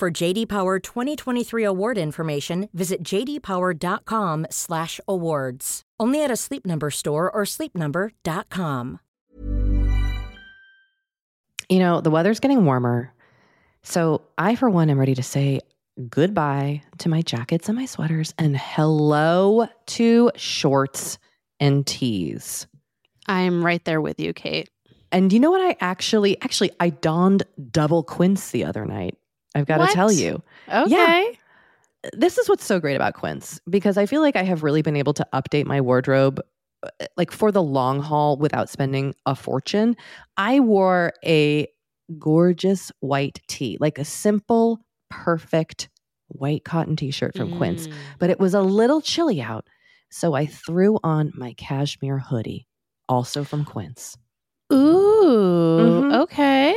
For JD Power 2023 award information, visit jdpower.com/awards. Only at a Sleep Number store or sleepnumber.com. You know, the weather's getting warmer. So I, for one, am ready to say goodbye to my jackets and my sweaters and hello to shorts and tees. I'm right there with you, Kate. And you know what? I actually, I donned double Quince the other night. I've got to tell you. Okay. Yeah. This is what's so great about Quince, because I feel like I have really been able to update my wardrobe like for the long haul without spending a fortune. I wore a gorgeous white tee, like a simple, perfect white cotton t-shirt from Quince, but it was a little chilly out. So I threw on my cashmere hoodie, also from Quince. Ooh, okay.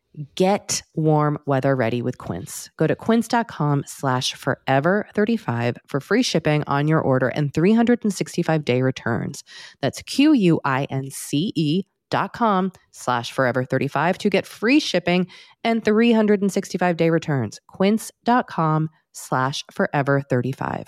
get warm weather ready with Quince. Go to quince.com/forever35 for free shipping on your order and 365-day returns. That's quince.com/forever35 to get free shipping and 365-day returns. Quince.com/forever35.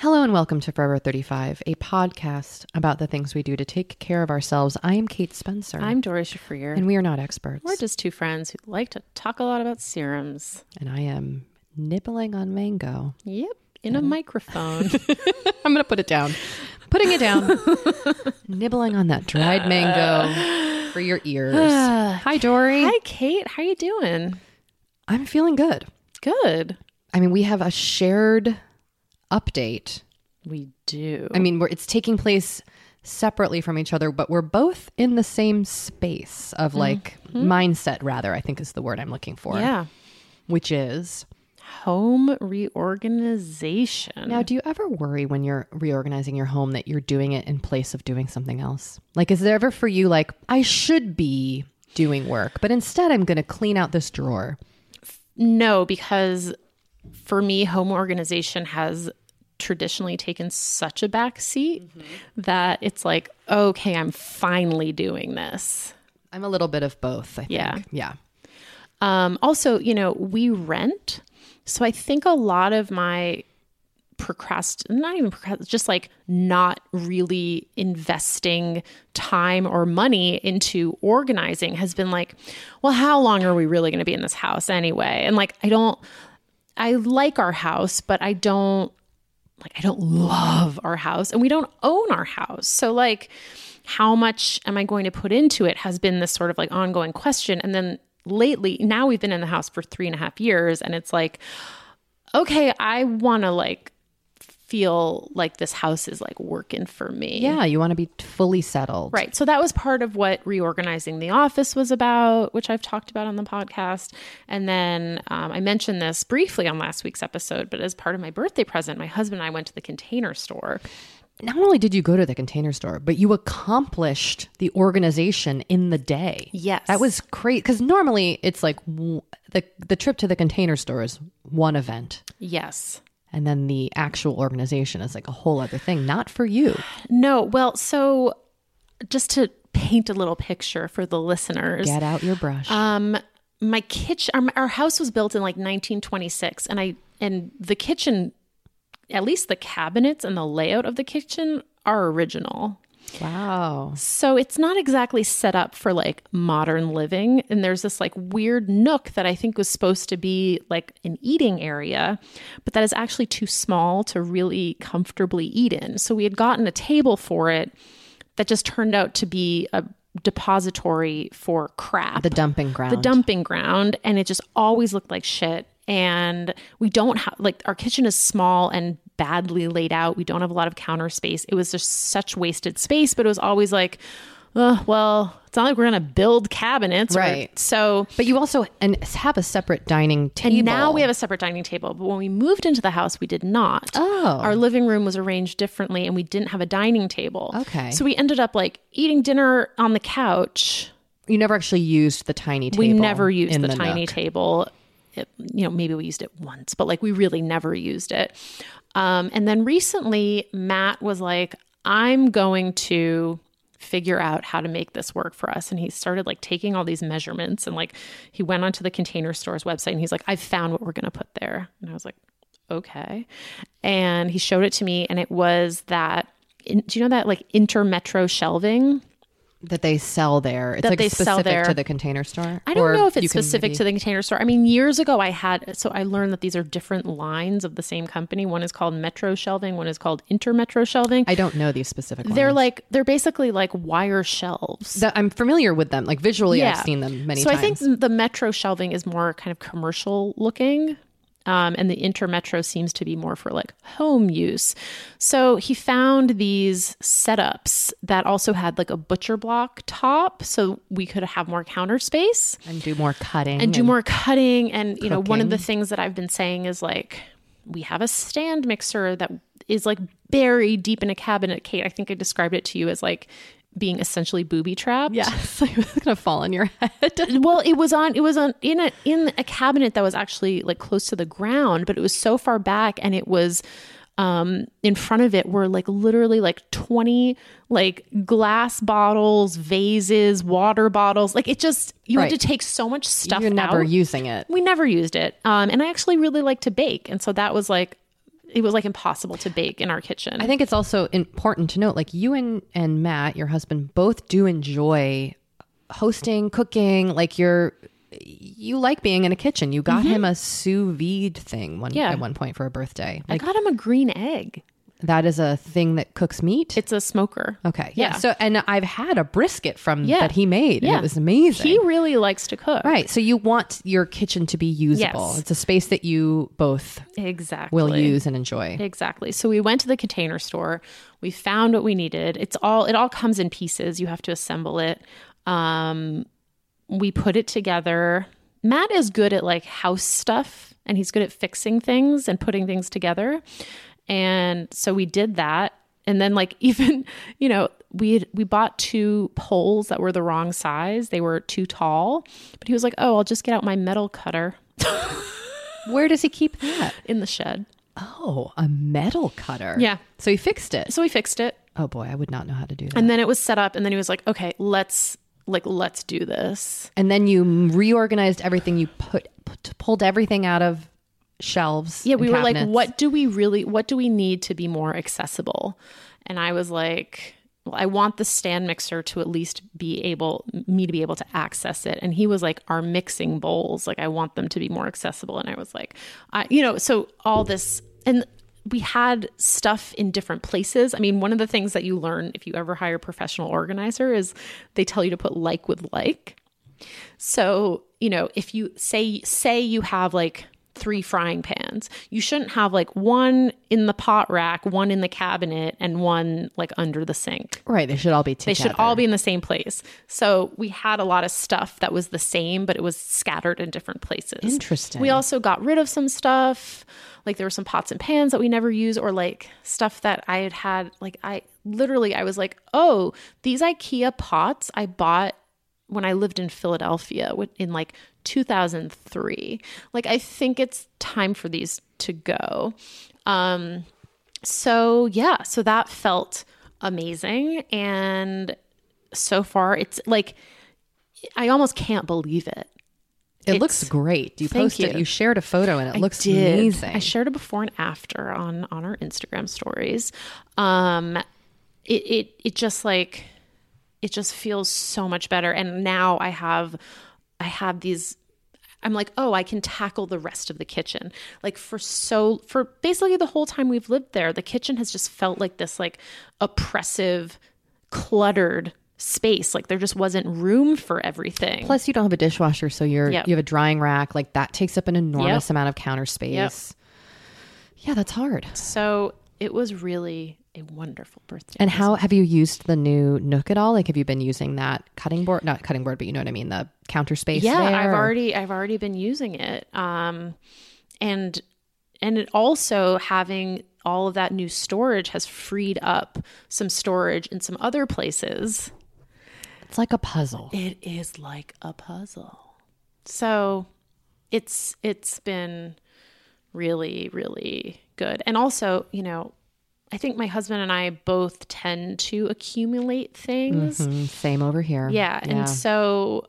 Hello and welcome to Forever 35, a podcast about the things we do to take care of ourselves. I am Kate Spencer. I'm Dory Shiffreer. And we are not experts. We're just two friends who like to talk a lot about serums. And I am nibbling on mango. Yep, in a microphone. I'm going to put it down. Putting it down. Nibbling on that dried mango for your ears. Hi, Dory. Hi, Kate. How are you doing? I'm feeling good. Good. I mean, we have a shared update. We do. I mean, it's taking place separately from each other, but we're both in the same space of like mindset, rather, I think is the word I'm looking for. Yeah. Which is home reorganization. Now, do you ever worry when you're reorganizing your home that you're doing it in place of doing something else? Like, is there ever for you, like, I should be doing work, but instead I'm going to clean out this drawer? No, because for me, home organization has traditionally taken such a backseat that it's like, okay, I'm finally doing this. I'm a little bit of both, I think. Yeah. Also, you know, we rent. So I think a lot of my just like not really investing time or money into organizing has been like, well, how long are we really going to be in this house anyway? And like, I like our house, but I don't love our house, and we don't own our house. So like, how much am I going to put into it has been this sort of like ongoing question. And then lately, now we've been in the house for 3.5 years, and it's like, okay, I want to like feel like this house is like working for me. Yeah, you want to be fully settled. Right. So that was part of what reorganizing the office was about, which I've talked about on the podcast. And then I mentioned this briefly on last week's episode, but as part of my birthday present, my husband and I went to the Container Store. Not only did you go to the Container Store, but you accomplished the organization in the day. Yes. That was crazy. Because normally it's like the trip to the Container Store is one event. Yes. And then the actual organization is like a whole other thing. Not for you. No. Well, so just to paint a little picture for the listeners. Get out your brush. My kitchen, our house was built in like 1926 and the kitchen, at least the cabinets and the layout of the kitchen, are original. Wow. So it's not exactly set up for like modern living. And there's this like weird nook that I think was supposed to be like an eating area, but that is actually too small to really comfortably eat in. So we had gotten a table for it that just turned out to be a depository for crap. The dumping ground. And it just always looked like shit. And we don't have, like, our kitchen is small and badly laid out. We don't have a lot of counter space. It was just such wasted space, but it was always like, oh, well, it's not like we're going to build cabinets. Right. But you also have a separate dining table. And now we have a separate dining table. But when we moved into the house, we did not. Oh. Our living room was arranged differently and we didn't have a dining table. Okay. So we ended up like eating dinner on the couch. You never actually used the tiny table. We never used the tiny table. You know, maybe we used it once, but like we really never used it. And then recently Matt was like, I'm going to figure out how to make this work for us. And he started like taking all these measurements and like he went onto the Container Store's website and he's like, I've found what we're going to put there. And I was like, okay. And he showed it to me and it was that, do you know that like InterMetro shelving? That they sell there. It's like specific to the Container Store? I don't know if it's specific to the Container Store. I mean, years ago I learned that these are different lines of the same company. One is called Metro Shelving. One is called InterMetro Shelving. I don't know these specific ones. They're basically like wire shelves. I'm familiar with them. Like visually, yeah. I've seen them many times. So I think the Metro Shelving is more kind of commercial looking. And the InterMetro seems to be more for like home use. So he found these setups that also had like a butcher block top so we could have more counter space. And do more cutting. And, you know, one of the things that I've been saying is like, we have a stand mixer that is like buried deep in a cabinet. Kate, I think I described it to you as like being essentially booby trapped. Yeah, it was gonna fall on your head. Well, it was in a cabinet that was actually like close to the ground, but it was so far back, and it was in front of it were like literally like 20 like glass bottles, vases, water bottles. Like it just had to take so much stuff. You're never using it. We never used it. And I actually really like to bake, and so that was like. It was like impossible to bake in our kitchen. I think it's also important to note, like you and Matt, your husband, both do enjoy hosting, cooking. Like you like being in a kitchen. You got him a sous vide thing at one point for a birthday. Like, I got him a green egg. That is a thing that cooks meat. It's a smoker. Okay. Yeah. So, and I've had a brisket that he made. And it was amazing. He really likes to cook. Right. So you want your kitchen to be usable. Yes. It's a space that you both will use and enjoy. Exactly. So we went to the Container Store. We found what we needed. It all comes in pieces. You have to assemble it. We put it together. Matt is good at like house stuff and he's good at fixing things and putting things together. And so we did that. And then like, even, you know, we bought two poles that were the wrong size. They were too tall, but he was like, oh, I'll just get out my metal cutter. Where does he keep that? In the shed. Oh, a metal cutter. Yeah. So he fixed it. Oh boy, I would not know how to do that. And then it was set up and then he was like, okay, let's do this. And then you reorganized everything. You pulled everything out of shelves. Yeah, we were like, what do we need to be more accessible? And I was like, well, I want the stand mixer to at least be able to access it. And he was like, our mixing bowls, like I want them to be more accessible. And I was like, so all this, and we had stuff in different places. I mean, one of the things that you learn if you ever hire a professional organizer is they tell you to put like with like. So, you know, if you say you have like 3 frying pans. You shouldn't have like one in the pot rack, one in the cabinet, and one like under the sink. Right. They should all be together. They should all be in the same place. So we had a lot of stuff that was the same, but it was scattered in different places. Interesting. We also got rid of some stuff. Like there were some pots and pans that we never use, or like stuff that I had like I was like, oh, these IKEA pots I bought when I lived in Philadelphia in like 2003. Like I think it's time for these to go. So that felt amazing. And so far it's like, I almost can't believe it. It looks great. You posted, you shared a photo and it looks amazing. I shared a before and after on our Instagram stories. It just feels so much better. And now I have these, I'm like, oh, I can tackle the rest of the kitchen. Like for basically the whole time we've lived there, the kitchen has just felt like this like oppressive, cluttered space. Like there just wasn't room for everything. Plus you don't have a dishwasher. So you have a drying rack. Like that takes up an enormous amount of counter space. Yep. Yeah, that's hard. So it was really a wonderful birthday. And how have you used the new Nook at all? Like, have you been using that not cutting board, but you know what I mean? The counter space. Yeah. There, I've already been using it. And it also having all of that new storage has freed up some storage in some other places. It's like a puzzle. It is like a puzzle. So it's been really, really good. And also, you know, I think my husband and I both tend to accumulate things. Mm-hmm. Same over here. Yeah. And so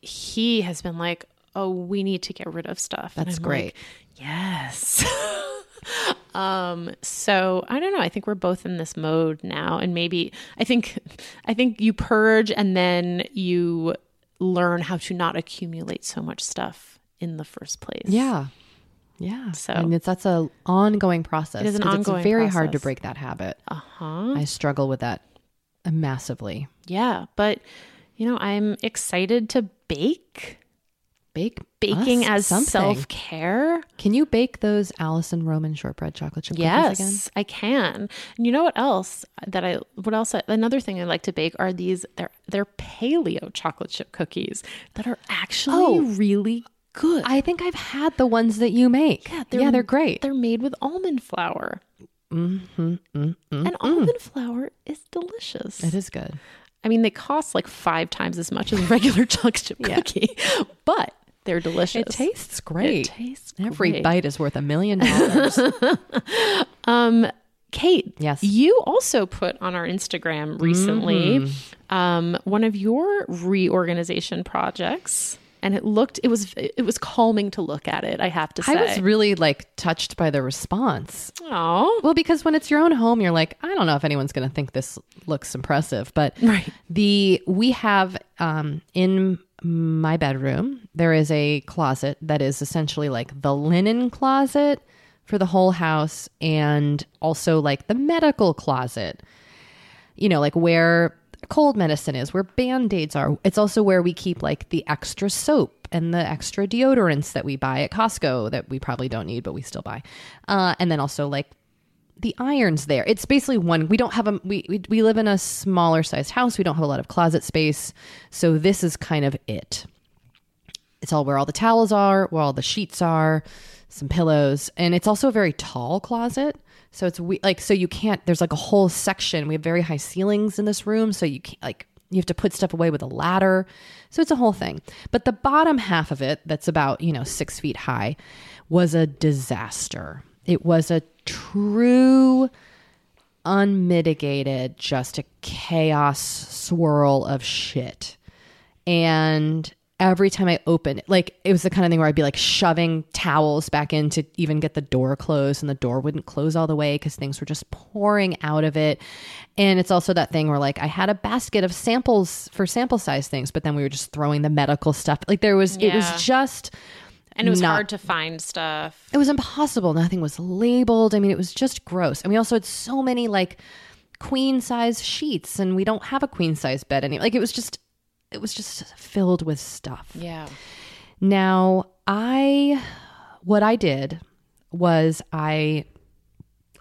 he has been like, oh, we need to get rid of stuff. That's great. Like, yes. So I don't know. I think we're both in this mode now. And maybe I think you purge and then you learn how to not accumulate so much stuff in the first place. Yeah. Yeah. So and that's an ongoing process. It is an ongoing process. It's very hard to break that habit. Uh-huh. I struggle with that massively. Yeah. But, you know, I'm excited to bake. Baking as something. Self-care. Can you bake those Allison Roman shortbread chocolate chip cookies again? Yes, I can. And you know what else another thing I like to bake are these, they're paleo chocolate chip cookies that are actually really good. I think I've had the ones that you make. Yeah, they're great. They're made with almond flour. Mm-hmm, and almond flour is delicious. It is good. I mean, they cost like 5 times as much as a regular chocolate chip cookie, but they're delicious. It tastes great. Every bite is worth $1 million. Kate, yes, you also put on our Instagram recently one of your reorganization projects. And it was calming to look at it, I have to say. I was really like touched by the response. Oh. Well, because when it's your own home, you're like, I don't know if anyone's going to think this looks impressive, but we have in my bedroom, there is a closet that is essentially like the linen closet for the whole house and also like the medical closet, you know, like where cold medicine is, where Band-Aids are. It's also where we keep like the extra soap and the extra deodorants that we buy at Costco that we probably don't need, but we still buy. And then also like the irons there. It's basically we don't have we live in a smaller sized house. We don't have a lot of closet space. So this is kind of it. It's all where all the towels are, where all the sheets are, some pillows. And it's also a very tall closet. So it's so you can't, there's like a whole section. We have very high ceilings in this room. So you can't you have to put stuff away with a ladder. So it's a whole thing. But the bottom half of it, that's about, 6 feet high, was a disaster. It was a true unmitigated, just a chaos swirl of shit. And every time I opened it, like it was the kind of thing where I'd be like shoving towels back in to even get the door closed, and the door wouldn't close all the way because things were just pouring out of it. And it's also that thing where like I had a basket of samples for sample size things, but then we were just throwing the medical stuff. Like there was, it was just. And it was hard to find stuff. It was impossible. Nothing was labeled. I mean, it was just gross. And we also had so many like queen size sheets, and we don't have a queen size bed anymore. Like it was just filled with stuff. Yeah. Now I What I did was I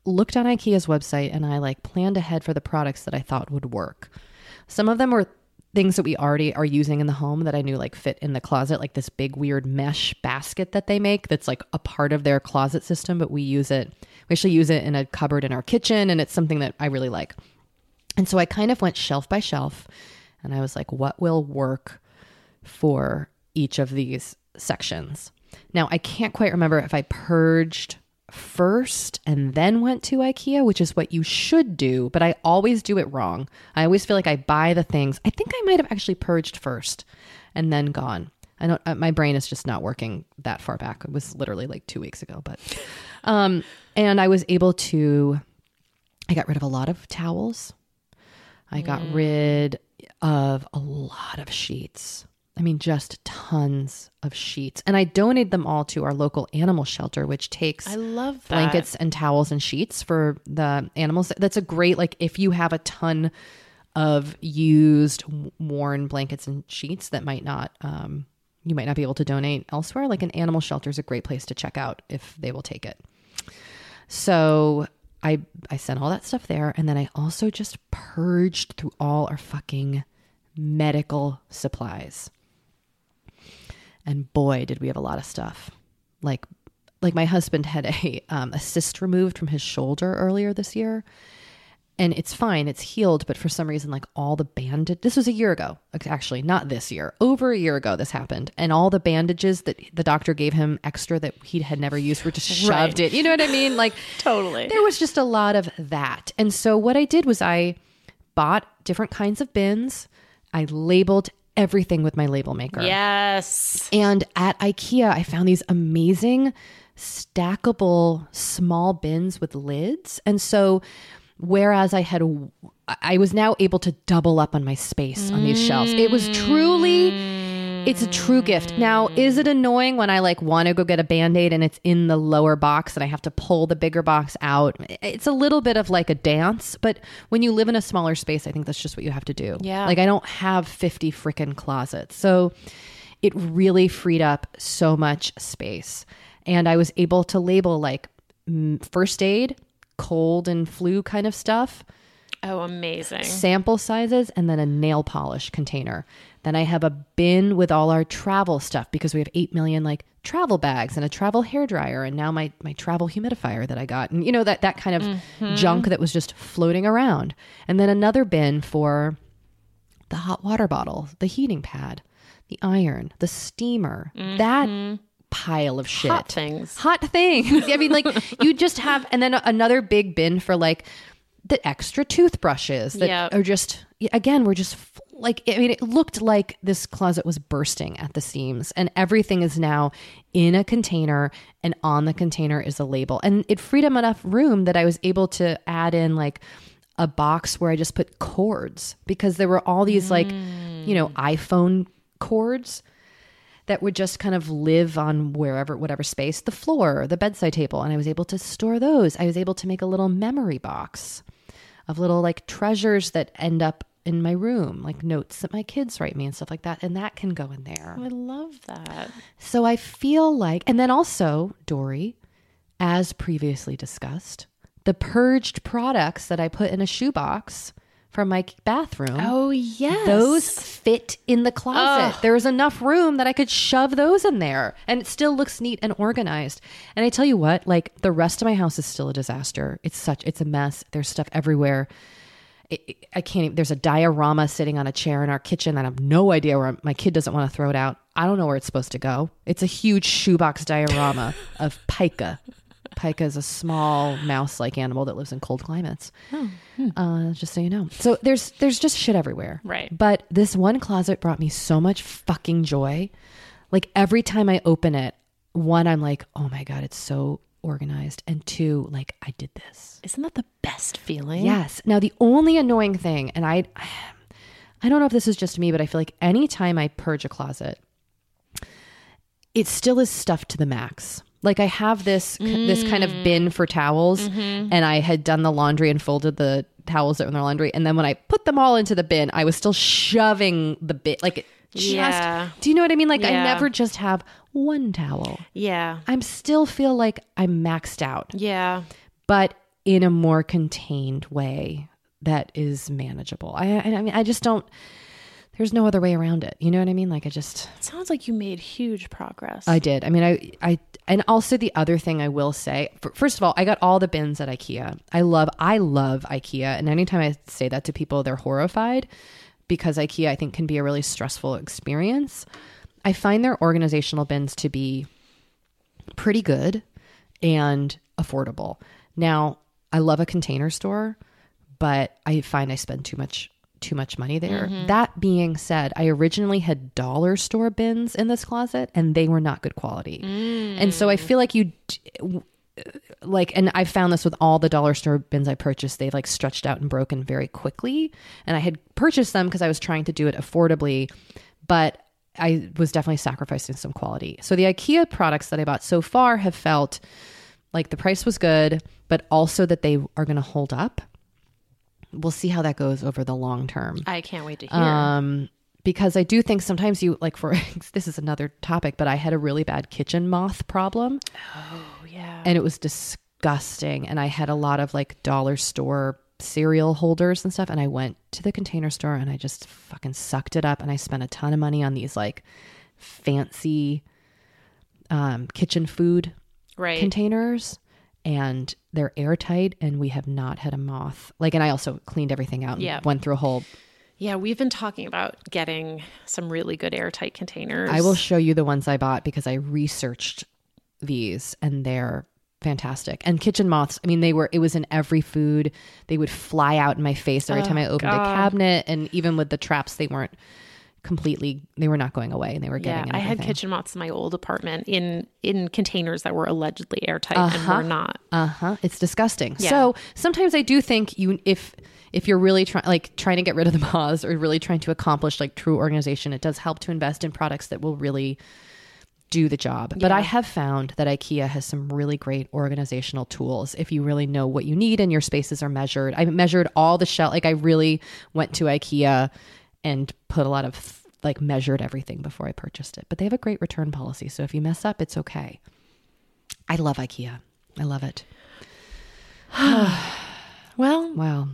looked on IKEA's website and I like planned ahead for the products that I thought would work. Some of them were things that we already are using in the home that I knew like fit in the closet, like this big weird mesh basket that they make that's like a part of their closet system, but we use it. We actually use it in a cupboard in our kitchen, and it's something that I really like. And so I kind of went shelf by shelf and I was like, what will work for each of these sections? Now, I can't quite remember if I purged first and then went to IKEA, which is what you should do, but I always do it wrong. I always feel like I buy the things. I think I might have actually purged first and then gone. I don't, my brain is just not working that far back. It was literally like 2 weeks ago, but and I was able to, I got rid of a lot of towels. I got rid of a lot of sheets. I mean, just tons of sheets. And I donated them all to our local animal shelter, which takes blankets and towels and sheets for the animals. That's a great, like, if you have a ton of used, worn blankets and sheets that might not, you might not be able to donate elsewhere, like an animal shelter is a great place to check out if they will take it. So I sent all that stuff there. And then I also just purged through all our fucking medical supplies. And boy, did we have a lot of stuff. Like my husband had a cyst removed from his shoulder earlier this year, and it's fine. It's healed. But for some reason, like all the bandage, this was a year ago, actually not this year, over a year ago, this happened. And all the bandages that the doctor gave him extra that he had never used were just shoved in. You know what I mean? Like totally. There was just a lot of that. And so what I did was I bought different kinds of bins. I labeled everything with my label maker. Yes. And at IKEA, I found these amazing stackable small bins with lids. And so whereas I was now able to double up on my space on these shelves. It was it's a true gift. Now, is it annoying when I like want to go get a Band-Aid and it's in the lower box and I have to pull the bigger box out? It's a little bit of like a dance, but when you live in a smaller space, I think that's just what you have to do. Yeah. Like I don't have 50 freaking closets. So it really freed up so much space. And I was able to label like first aid, cold and flu kind of stuff. Oh, amazing. Sample sizes, and then a nail polish container. Then I have a bin with all our travel stuff because we have 8 million like travel bags and a travel hairdryer and now my travel humidifier that I got. And you know, that kind of junk that was just floating around. And then another bin for the hot water bottle, the heating pad, the iron, the steamer, that pile of shit. Hot things. I mean, like you just have, and then another big bin for like the extra toothbrushes that are just, again, we're just like, I mean, it looked like this closet was bursting at the seams, and everything is now in a container, and on the container is a label. And it freed up enough room that I was able to add in like a box where I just put cords, because there were all these like, you know, iPhone cords that would just kind of live on whatever space, the floor, the bedside table. And I was able to store those. I was able to make a little memory box of little like treasures that end up in my room, like notes that my kids write me and stuff like that. And that can go in there. I love that. So I feel like, and then also, Dory, as previously discussed, the purged products that I put in a shoebox from my bathroom. Oh, yes. Those fit in the closet. Oh. There's enough room that I could shove those in there. And it still looks neat and organized. And I tell you what, like the rest of my house is still a disaster. It's a mess. There's stuff everywhere. I can't even, there's a diorama sitting on a chair in our kitchen that I have no idea where my kid doesn't want to throw it out. I don't know where it's supposed to go. It's a huge shoebox diorama of pica. Pica is a small mouse-like animal that lives in cold climates. Just so you know. So there's just shit everywhere. Right. But this one closet brought me so much fucking joy. Like every time I open it, one, I'm like, oh my God, it's so organized. And two, like I did this. Isn't that the best feeling? Yes. Now the only annoying thing, and I don't know if this is just me, but I feel like anytime I purge a closet, it still is stuffed to the max. Like I have this kind of bin for towels, and I had done the laundry and folded the towels that were in the laundry. And then when I put them all into the bin, I was still shoving the bin. Like just, do you know what I mean? Like I never just have one towel. Yeah. I still feel like I'm maxed out. Yeah. But in a more contained way that is manageable. I mean, I just don't, there's no other way around it. You know what I mean? Like I just. It sounds like you made huge progress. I did. I mean, I and also the other thing I will say, first of all, I got all the bins at IKEA. I love IKEA. And anytime I say that to people, they're horrified because IKEA, I think, can be a really stressful experience. I find their organizational bins to be pretty good and affordable. Now, I love a Container Store, but I find I spend too much money there. Mm-hmm. That being said, I originally had dollar store bins in this closet and they were not good quality. Mm. And so I feel like and I found this with all the dollar store bins I purchased, they like stretched out and broken very quickly. And I had purchased them because I was trying to do it affordably, but I was definitely sacrificing some quality. So the IKEA products that I bought so far have felt like the price was good, but also that they are going to hold up. We'll see how that goes over the long term. I can't wait to hear. Because I do think sometimes you like for this is another topic, but I had a really bad kitchen moth problem. Oh yeah. And it was disgusting. And I had a lot of like dollar store cereal holders and stuff. And I went to the Container Store and I just fucking sucked it up. And I spent a ton of money on these like fancy kitchen food containers. And they're airtight and we have not had a moth. Like, and I also cleaned everything out and went through a whole. Yeah. We've been talking about getting some really good airtight containers. I will show you the ones I bought because I researched these and they're fantastic. And kitchen moths, I mean, it was in every food. They would fly out in my face every time I opened a cabinet. And even with the traps, they weren't completely, they were not going away and they were getting in. I had kitchen moths in my old apartment in containers that were allegedly airtight and were not. It's disgusting. Yeah. So sometimes I do think if you're really trying to get rid of the moths or really trying to accomplish like true organization, it does help to invest in products that will really do the job. But I have found that IKEA has some really great organizational tools if you really know what you need and your spaces are measured. I measured all the shelf. Like I really went to IKEA and put a lot of like measured everything before I purchased it. But they have a great return policy. So if you mess up, it's okay. I love IKEA. I love it. Well,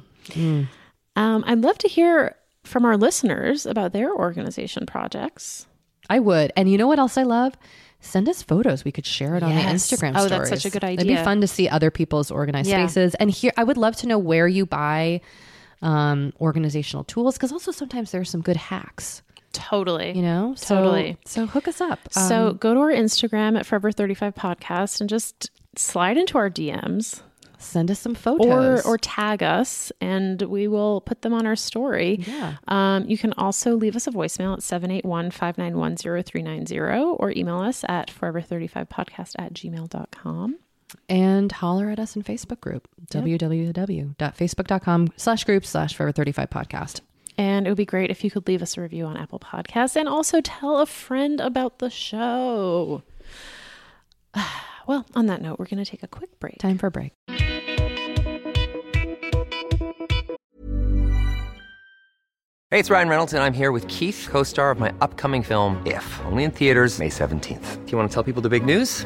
I'd love to hear from our listeners about their organization projects. I would. And you know what else I love? Send us photos. We could share it on the Instagram stories. Oh, that's such a good idea. It'd be fun to see other people's organized spaces. And here, I would love to know where you buy organizational tools, because also sometimes there are some good hacks. Totally. You know? So, totally. So hook us up. So go to our Instagram at Forever 35 Podcast and just slide into our DMs. Send us some photos. Or tag us and we will put them on our story. Yeah. You can also leave us a voicemail at 781-591-0390 or email us at forever35podcast@gmail.com. And holler at us in Facebook group, www.facebook.com/group/Forever35podcast. And it would be great if you could leave us a review on Apple Podcasts and also tell a friend about the show. Well, on that note, we're going to take a quick break. Time for a break. Hey, it's Ryan Reynolds, and I'm here with Keith, co-star of my upcoming film, If, only in theaters May 17th. Do you want to tell people the big news?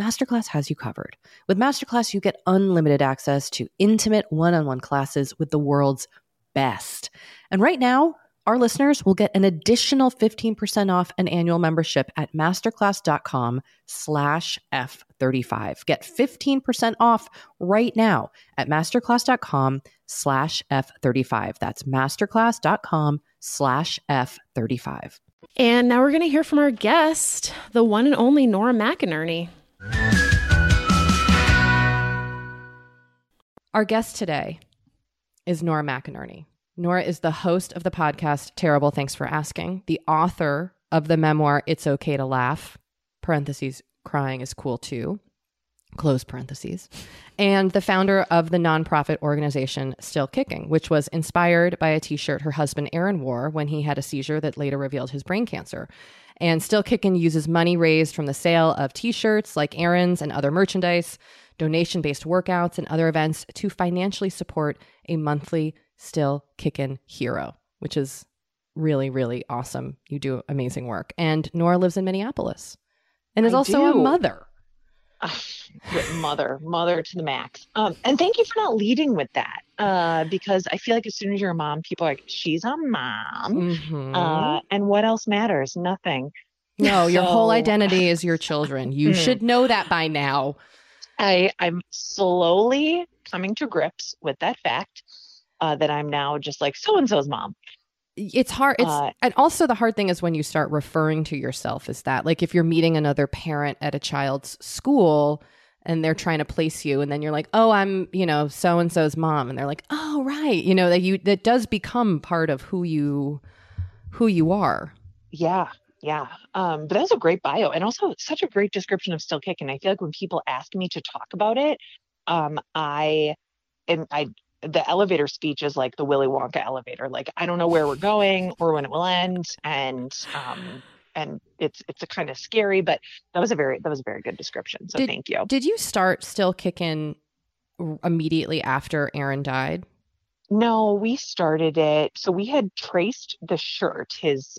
Masterclass has you covered. With Masterclass, you get unlimited access to intimate one-on-one classes with the world's best. And right now, our listeners will get an additional 15% off an annual membership at masterclass.com/F35. Get 15% off right now at masterclass.com/F35. That's masterclass.com/F35. And now we're going to hear from our guest, the one and only Nora McInerney. Our guest today is Nora McInerney. Nora is the host of the podcast, Terrible Thanks for Asking, the author of the memoir, It's Okay to Laugh, parentheses, Crying is Cool Too, close parentheses, and the founder of the nonprofit organization, Still Kickin', which was inspired by a t-shirt her husband, Aaron, wore when he had a seizure that later revealed his brain cancer. And Still Kickin' uses money raised from the sale of t-shirts like Aaron's and other merchandise, donation-based workouts, and other events to financially support a monthly Still Kickin' hero, which is really, really awesome. You do amazing work. And Nora lives in Minneapolis and is also a mother. Mother to the max. And thank you for not leading with that, because I feel like as soon as you're a mom, people are like, she's a mom. Mm-hmm. And what else matters? Nothing. No, your whole identity is your children. You should know that by now. I'm slowly coming to grips with that fact. That I'm now just like so-and-so's mom. It's hard. And also the hard thing is when you start referring to yourself as that, like if you're meeting another parent at a child's school and they're trying to place you and then you're like, oh, I'm, so-and-so's mom. And they're like, oh, right. That does become part of who you are. Yeah. Yeah. But that was a great bio and also such a great description of Still Kickin'. I feel like when people ask me to talk about it, the elevator speech is like the Willy Wonka elevator. Like, I don't know where we're going or when it will end. And it's a kind of scary, but that was a very good description. So thank you. Did you start Still Kickin' immediately after Aaron died? No, we started it. So we had traced the shirt, his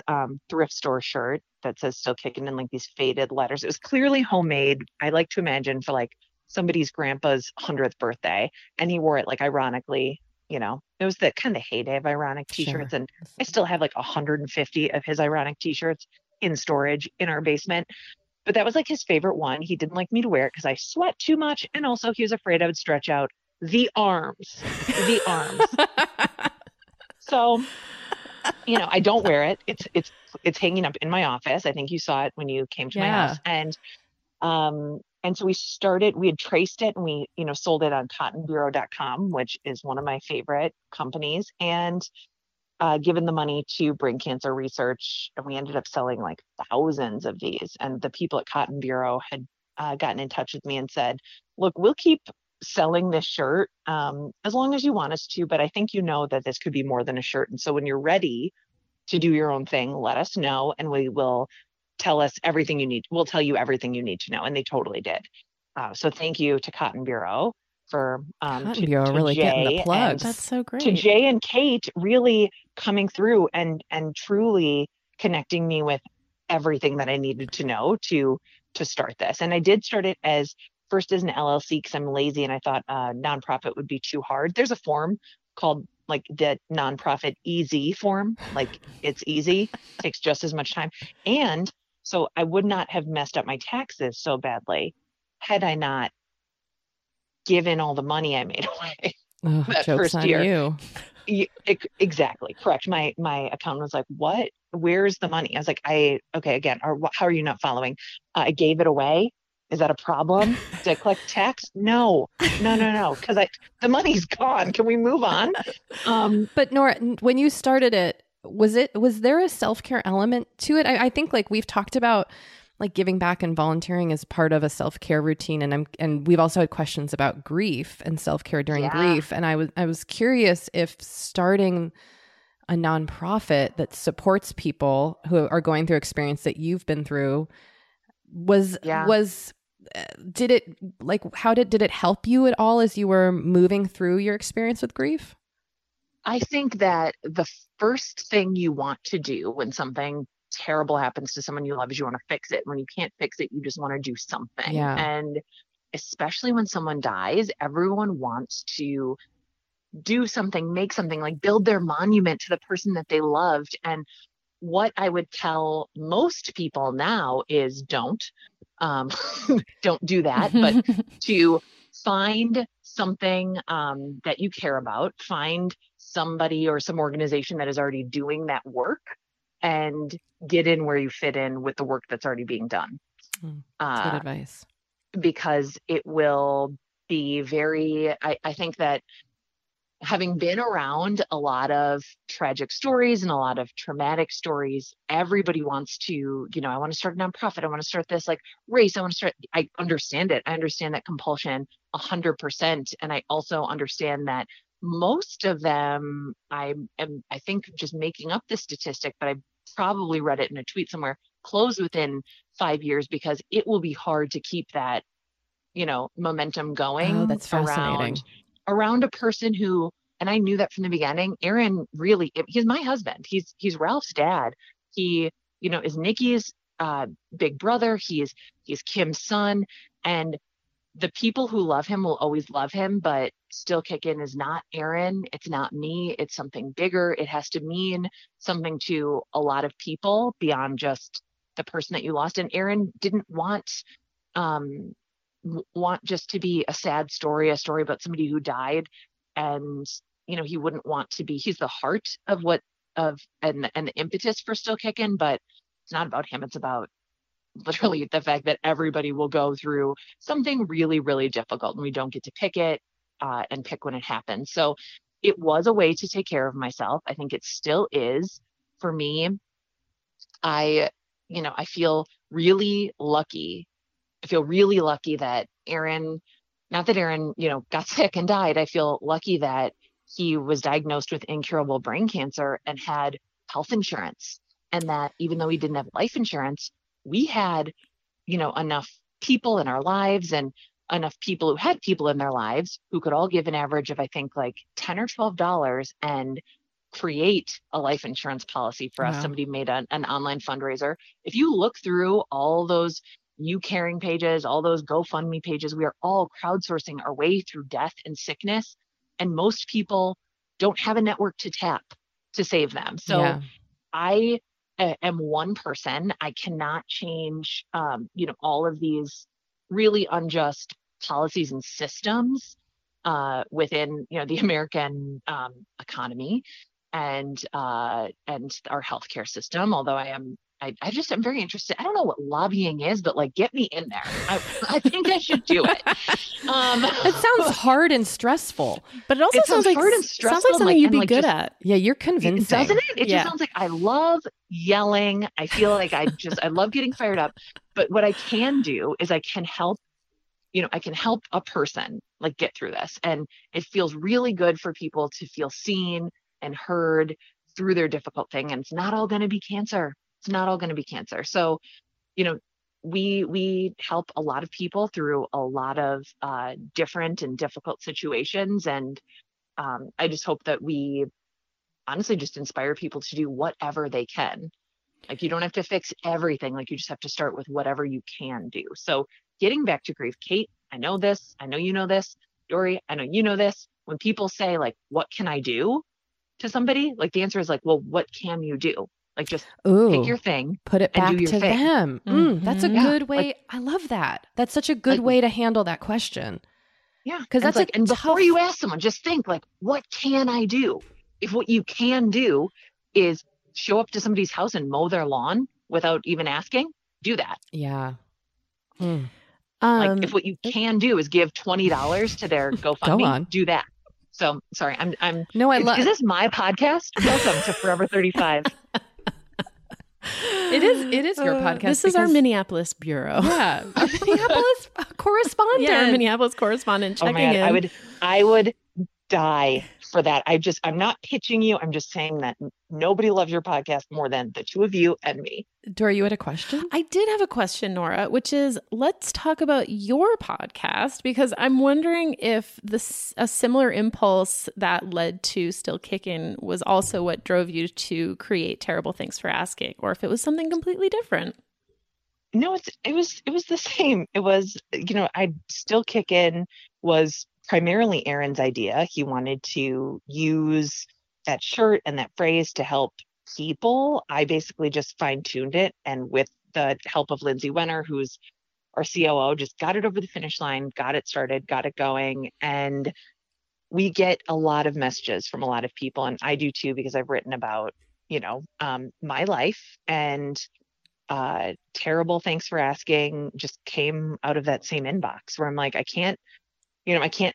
thrift store shirt that says Still Kickin' in like these faded letters. It was clearly homemade. I like to imagine for like somebody's grandpa's 100th birthday, and he wore it like ironically, it was the kind of heyday of ironic t-shirts. Sure. And I still have like 150 of his ironic t-shirts in storage in our basement, but that was like his favorite one. He didn't like me to wear it because I sweat too much. And also he was afraid I would stretch out the arms. So, I don't wear it. It's hanging up in my office. I think you saw it when you came to my house. And so we had traced it and we, sold it on cottonbureau.com, which is one of my favorite companies, and given the money to brain cancer research. And we ended up selling like thousands of these. And the people at Cotton Bureau had gotten in touch with me and said, look, we'll keep selling this shirt as long as you want us to, but I think that this could be more than a shirt. And so when you're ready to do your own thing, let us know and we will we'll tell you everything you need to know. And they totally did. So thank you to Cotton Bureau for really getting the plug. That's so great. To Jay and Kate really coming through and truly connecting me with everything that I needed to know to start this. And I did start it as an LLC because I'm lazy and I thought a nonprofit would be too hard. There's a form called like the nonprofit easy form. Like it's easy, takes just as much time. And so I would not have messed up my taxes so badly had I not given all the money I made away that first year. Exactly. Correct. My accountant was like, what? Where's the money? I was like, how are you not following? I gave it away. Is that a problem? Did I collect tax? No. Because the money's gone. Can we move on? But Nora, when you started it, was there a self-care element to it? I think like we've talked about like giving back and volunteering as part of a self-care routine. And we've also had questions about grief and self-care during grief. And I was curious if starting a nonprofit that supports people who are going through experience that you've been through did it help you at all as you were moving through your experience with grief? I think that the first thing you want to do when something terrible happens to someone you love is you want to fix it. When you can't fix it, you just want to do something. Yeah. And especially when someone dies, everyone wants to do something, make something, like build their monument to the person that they loved. And what I would tell most people now is don't do that, but to find something that you care about, find somebody or some organization that is already doing that work, and get in where you fit in with the work that's already being done. That's good advice. Because it will be very, I think that having been around a lot of tragic stories and a lot of traumatic stories, everybody wants to, you know, I want to start a nonprofit. I want to start this like race. I understand it. I understand that compulsion 100%. And I also understand that most of them, I think just making up this statistic, but I probably read it in a tweet somewhere, close within 5 years because it will be hard to keep that, you know, momentum going. Oh, that's fascinating. Around a person who, and I knew that from the beginning, Aaron really, he's my husband. He's Ralph's dad. He, you know, is Nikki's big brother. He's Kim's son. And the people who love him will always love him, but Still Kickin' is not Aaron. It's not me. It's something bigger. It has to mean something to a lot of people beyond just the person that you lost. And Aaron didn't want just to be a sad story, a story about somebody who died. And, you know, he wouldn't want to be, he's the heart of and the impetus for Still Kickin', but it's not about him. It's about literally the fact that everybody will go through something really, really difficult and we don't get to pick it and pick when it happens. So it was a way to take care of myself. I think it still is for me. I feel really lucky. I feel really lucky that Aaron, not that Aaron, you know, got sick and died. I feel lucky that he was diagnosed with incurable brain cancer and had health insurance. And that even though he didn't have life insurance, we had, you know, enough people in our lives and enough people who had people in their lives who could all give an average of, I think, like $10 or $12 and create a life insurance policy for us. Wow. Somebody made an online fundraiser. If you look through all those You Caring pages, all those GoFundMe pages, we are all crowdsourcing our way through death and sickness. And most people don't have a network to tap to save them. So yeah. I am one person. I cannot change, you know, all of these really unjust policies and systems within, you know, the American economy and our healthcare system. Although I just am very interested. I don't know what lobbying is, but like, get me in there. I think I should do it. It sounds hard and stressful, but it also sounds like something you'd be good at. Yeah, you're convincing. Doesn't it? It just sounds like I love yelling. I feel like I love getting fired up. But what I can do is I can help, you know, I can help a person like get through this. And it feels really good for people to feel seen and heard through their difficult thing. And it's not all going to be cancer. It's not all going to be cancer. So, you know, we help a lot of people through a lot of different and difficult situations. And I just hope that we honestly just inspire people to do whatever they can. Like you don't have to fix everything. Like you just have to start with whatever you can do. So getting back to grief, Kate, I know this. I know you know this. Dory, I know you know this. When people say like, what can I do to somebody? Like the answer is like, well, what can you do? Like just pick your thing, put it back to them. Mm-hmm. That's a good way. Like, I love that. That's such a good way to handle that question. Yeah. Because that's like, and before you ask someone, just think like, what can I do? If what you can do is show up to somebody's house and mow their lawn without even asking, do that. Yeah. Like if what you can do is give $20 to their GoFundMe, do that. So sorry, I'm no, I love. Is this my podcast? Welcome to Forever 35. It is your podcast. This is our Minneapolis bureau. Yeah, our Minneapolis correspondent. Yeah, our Minneapolis correspondent checking in. I would die for that. I'm not pitching you. I'm just saying that nobody loves your podcast more than the two of you and me. Dory, you had a question? I did have a question, Nora, which is, let's talk about your podcast, because I'm wondering if a similar impulse that led to Still Kickin' was also what drove you to create Terrible Thanks for Asking, or if it was something completely different. No, it was the same. It was, I Still Kickin' was primarily Aaron's idea. He wanted to use that shirt and that phrase to help people. I basically just fine-tuned it, and with the help of Lindsay Wenner, who's our COO, just got it over the finish line, got it started, got it going. And we get a lot of messages from a lot of people, and I do too, because I've written about, my life, and Terrible Thanks for Asking just came out of that same inbox where I'm like, I can't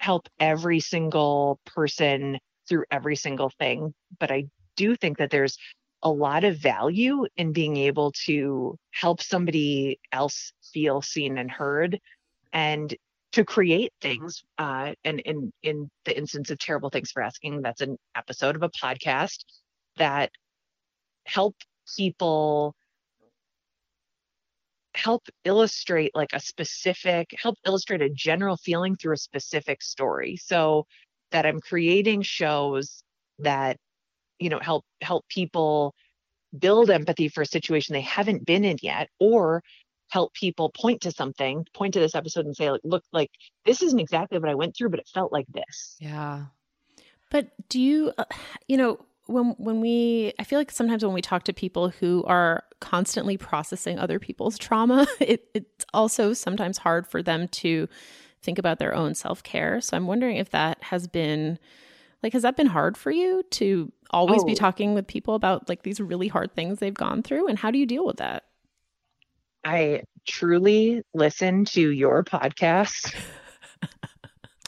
help every single person through every single thing, but I do think that there's a lot of value in being able to help somebody else feel seen and heard, and to create things. And in the instance of Terrible Thanks for Asking, that's an episode of a podcast that help illustrate a general feeling through a specific story, so that I'm creating shows that, help people build empathy for a situation they haven't been in yet, or help people point to this episode and say, like, look, like, this isn't exactly what I went through, but it felt like this. Yeah. But do you, I feel like sometimes when we talk to people who are constantly processing other people's trauma, it's also sometimes hard for them to think about their own self-care. So I'm wondering if that has been, like, has that been hard for you to always be talking with people about, like, these really hard things they've gone through, and how do you deal with that? I truly listen to your podcast.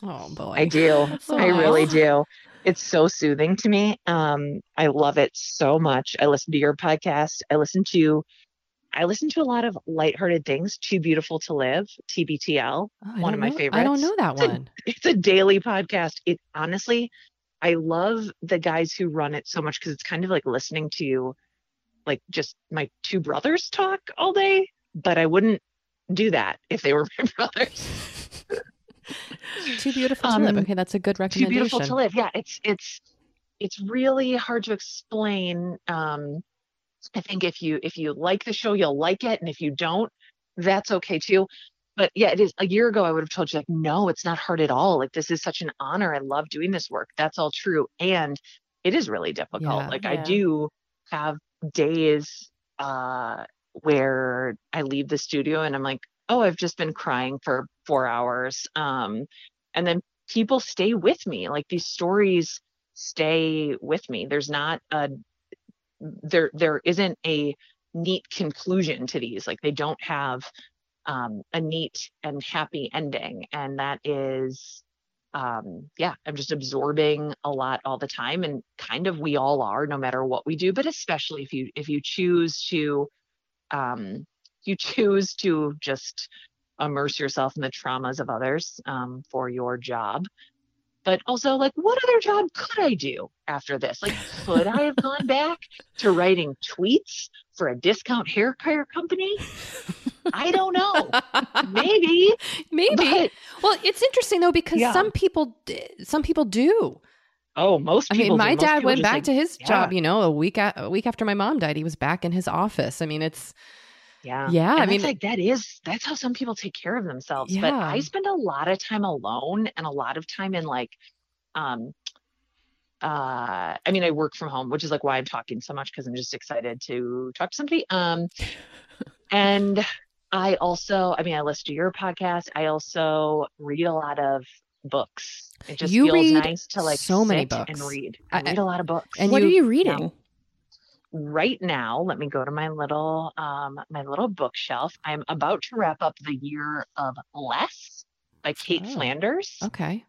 Oh boy. I do. I really do. It's so soothing to me. I love it so much. I listen to your podcast. I listen to a lot of lighthearted things. Too Beautiful to Live, TBTL, one of my favorites. I don't know that one. It's a daily podcast. It honestly, I love the guys who run it so much, because it's kind of like listening to, like, just my two brothers talk all day. But I wouldn't do that if they were my brothers. Too Beautiful to Live. Okay, that's a good recommendation. Too Beautiful to Live. Yeah, it's really hard to explain. I think if you like the show, you'll like it, and if you don't, that's okay too. But yeah, it is. A year ago, I would have told you, like, no, it's not hard at all. Like, this is such an honor. I love doing this work. That's all true, and it is really difficult. Yeah, I do have days where I leave the studio and I'm like, oh, I've just been crying for 4 hours. And then people stay with me. Like, these stories stay with me. There's not there isn't a neat conclusion to these. Like, they don't have a neat and happy ending. And that is, I'm just absorbing a lot all the time, and kind of, we all are, no matter what we do, but especially if you choose to, just immerse yourself in the traumas of others for your job. But also, like, what other job could I do after this? Like, could I have gone back to writing tweets for a discount hair care company? I don't know. Maybe. But, well, it's interesting though, because some people do. Oh, most people. I mean, my dad went back to his job, a week after my mom died, he was back in his office. I mean, it's. Yeah. Yeah. And I mean, that's how some people take care of themselves. Yeah. But I spend a lot of time alone, and a lot of time in, like, I work from home, which is, like, why I'm talking so much, because I'm just excited to talk to somebody. And I also, I listen to your podcast. I also read a lot of books. It just feels nice to, like, so many books and read. I read a lot of books. And what are you reading? Right now, let me go to my little bookshelf. I'm about to wrap up The Year of Less by Kate Flanders. Okay.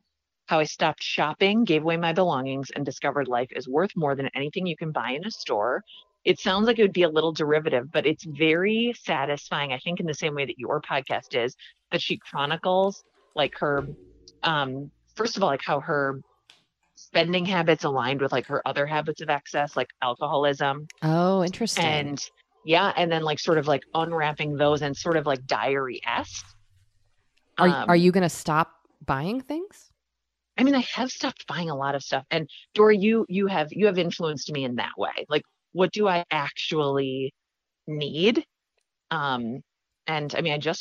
How I stopped shopping, gave away my belongings, and discovered life is worth more than anything you can buy in a store. It sounds like it would be a little derivative, but it's very satisfying. I think in the same way that your podcast is, that she chronicles like her, first of all, like how her spending habits aligned with like her other habits of excess, like alcoholism. Oh, interesting. And yeah. And then like sort of like unwrapping those and sort of like diary-esque. Are you going to stop buying things? I mean, I have stopped buying a lot of stuff. And Dory, you have influenced me in that way. Like, what do I actually need? And I mean, I'm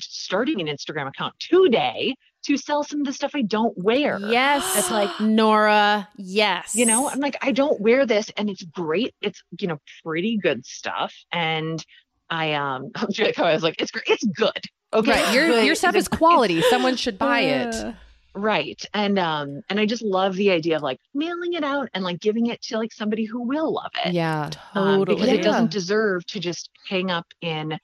starting an Instagram account today to sell some of the stuff I don't wear. Yes. It's like, Nora. Yes. You know, I'm like, I don't wear this and it's great. It's, you know, pretty good stuff. And I was like, it's great. It's good. Okay. Right. Your stuff is quality. Someone should buy it. Right. And I just love the idea of like mailing it out and like giving it to like somebody who will love it. Yeah. Totally. Because it doesn't deserve to just hang up in,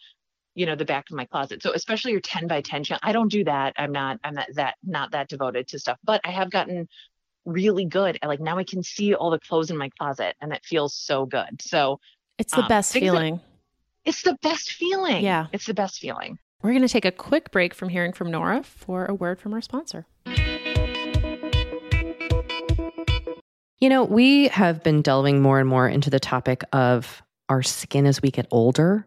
you know, the back of my closet. So especially your 10x10 challenge. I don't do that. I'm not that devoted to stuff, but I have gotten really good at like, now I can see all the clothes in my closet and that feels so good. So it's the best feeling. It's the best feeling. Yeah. It's the best feeling. We're going to take a quick break from hearing from Nora for a word from our sponsor. You know, we have been delving more and more into the topic of our skin as we get older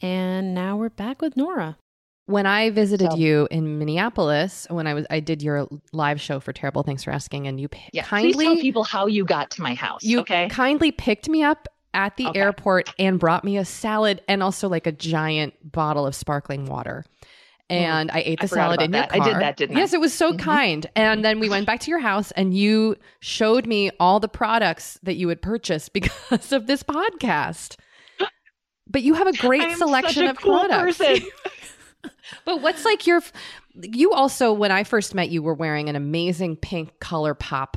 And now we're back with Nora. When I visited you in Minneapolis, I did your live show for Terrible Thanks for Asking, and you kindly tell people how you got to my house. You kindly picked me up at the airport and brought me a salad and also like a giant bottle of sparkling water. And I ate the salad in your car. I did that, didn't I? Yes, it was so kind. And then we went back to your house and you showed me all the products that you had purchased because of this podcast. But you have a great selection of products. But what's like you also, when I first met you, were wearing an amazing pink ColourPop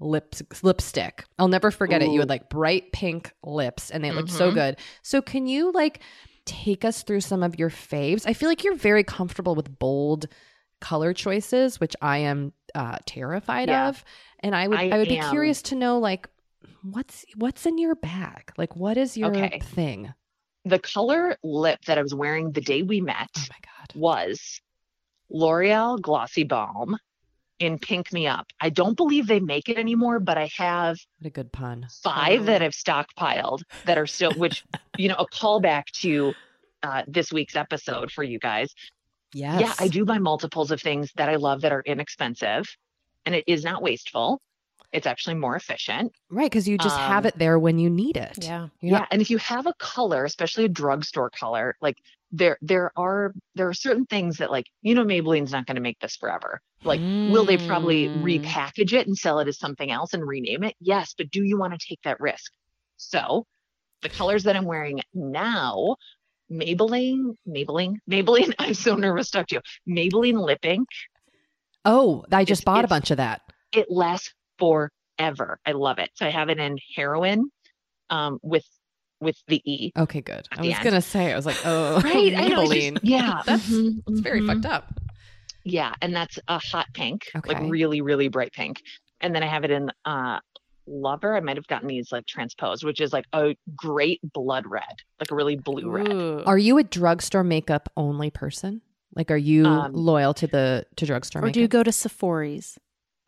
lipstick. I'll never forget it. You had like bright pink lips and they looked so good. So can you like take us through some of your faves? I feel like you're very comfortable with bold color choices, which I am terrified of. And I would be curious to know like what's in your bag? Like what is your thing? the color lip that I was wearing the day we met was L'Oreal Glossy Balm in Pink Me Up. I don't believe they make it anymore, but I have five that I've stockpiled that are still, which, you know, a callback to this week's episode for you guys. Yes. Yeah, I do buy multiples of things that I love that are inexpensive, and it is not wasteful. It's actually more efficient. Right, because you just have it there when you need it. Yeah. Yeah, and if you have a color, especially a drugstore color, like there are certain things that, like, you know, Maybelline's not going to make this forever. Like, will they probably repackage it and sell it as something else and rename it? Yes, but do you want to take that risk? So the colors that I'm wearing now, Maybelline, I'm so nervous to talk to you. Maybelline Lip Ink. Oh, I just bought a bunch of that. It lasts forever. I love it. So I have it in Heroin with the E. Okay, good. I was going to say, I was like, oh, right. Maybelline. Yeah. That's it's very fucked up. Yeah. And that's a hot pink, like really, really bright pink. And then I have it in Lover. I might have gotten these like transposed, which is like a great blood red, like a really blue red. Ooh. Are you a drugstore makeup only person? Like, are you loyal to drugstore makeup? Or do you go to Sephora's?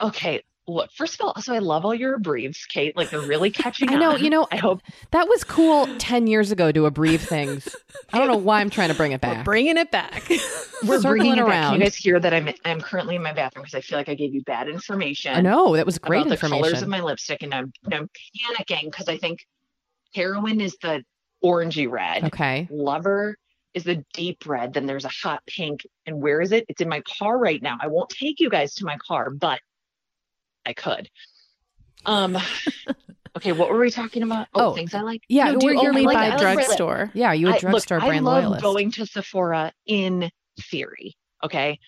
Okay. Look, first of all, also, I love all your abreves, Kate. Like, they're really catching on. I know, you know, I hope that was cool 10 years ago to abreve things. I don't know why I'm trying to bring it back. We're bringing it back. We're bringing it around. Back. Can you guys hear that I'm currently in my bathroom because I feel like I gave you bad information. I know, that was great about information. The colors of my lipstick, and I'm panicking because I think Heroin is the orangey red. Okay. Lover is the deep red. Then there's a hot pink. And where is it? It's in my car right now. I won't take you guys to my car, but I could. Okay, what were we talking about? Oh, things I like. Yeah, no, do you only buy drugstore? Yeah, are you a drugstore brand loyalist? I love going to Sephora in theory, okay?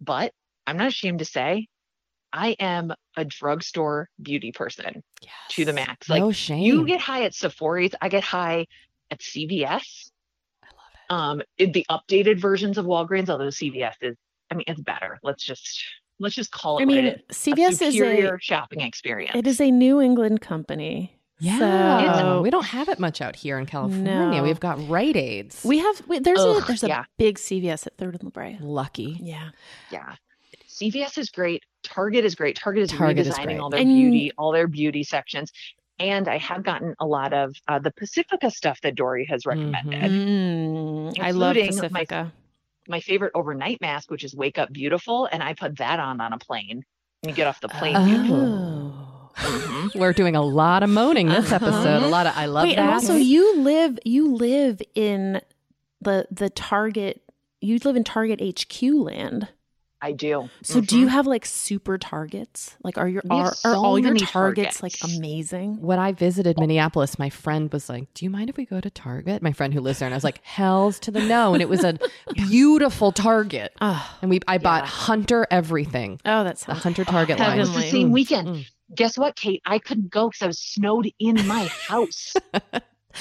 But I'm not ashamed to say I am a drugstore beauty person to the max. Like, no shame. You get high at Sephora's. I get high at CVS. I love it. The updated versions of Walgreens, although CVS is, I mean, it's better. Let's just call it. I mean, CVS is a shopping experience. It is a New England company. Yeah, so we don't have it much out here in California. No. We've got Rite Aids. There's a big CVS at Third and La Brea. Lucky. Yeah, yeah. CVS is great. Target is great. Target is redesigning all their beauty sections. And I have gotten a lot of the Pacifica stuff that Dory has recommended. Mm-hmm. I love Pacifica. My favorite overnight mask, which is Wake Up Beautiful, and I put that on a plane. And you get off the plane. We're doing a lot of moaning this episode. A lot of I love that. And also, you live in the Target. You live in Target HQ land. I do. So do you have like super Targets? Like are all your Targets like amazing? When I visited Minneapolis, my friend was like, "Do you mind if we go to Target?" My friend who lives there, and I was like, "Hells to the no." And it was a beautiful Target. And I bought Hunter everything. Oh, that's the Hunter Target line. It was the same weekend. Guess what, Kate? I couldn't go because I was snowed in my house.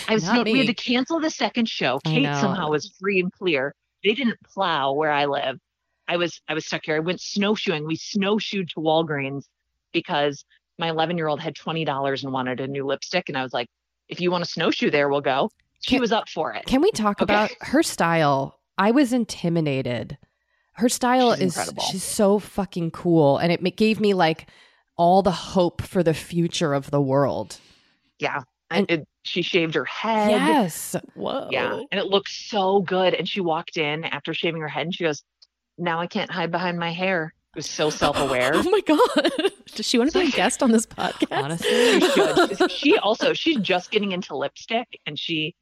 We had to cancel the second show. Kate somehow was free and clear. They didn't plow where I live. I was stuck here. I went snowshoeing. We snowshoed to Walgreens because my 11-year-old had $20 and wanted a new lipstick. And I was like, if you want to snowshoe there, we'll go. She was up for it. Can we talk about her style? I was intimidated. Her style is incredible. She's so fucking cool. And it gave me like all the hope for the future of the world. Yeah. And she shaved her head. Yes. Whoa. Yeah. And it looked so good. And she walked in after shaving her head and she goes, "Now I can't hide behind my hair." It was so self-aware. Oh my God. Does she want to be a guest on this podcast? Honestly, she should. She's just getting into lipstick and she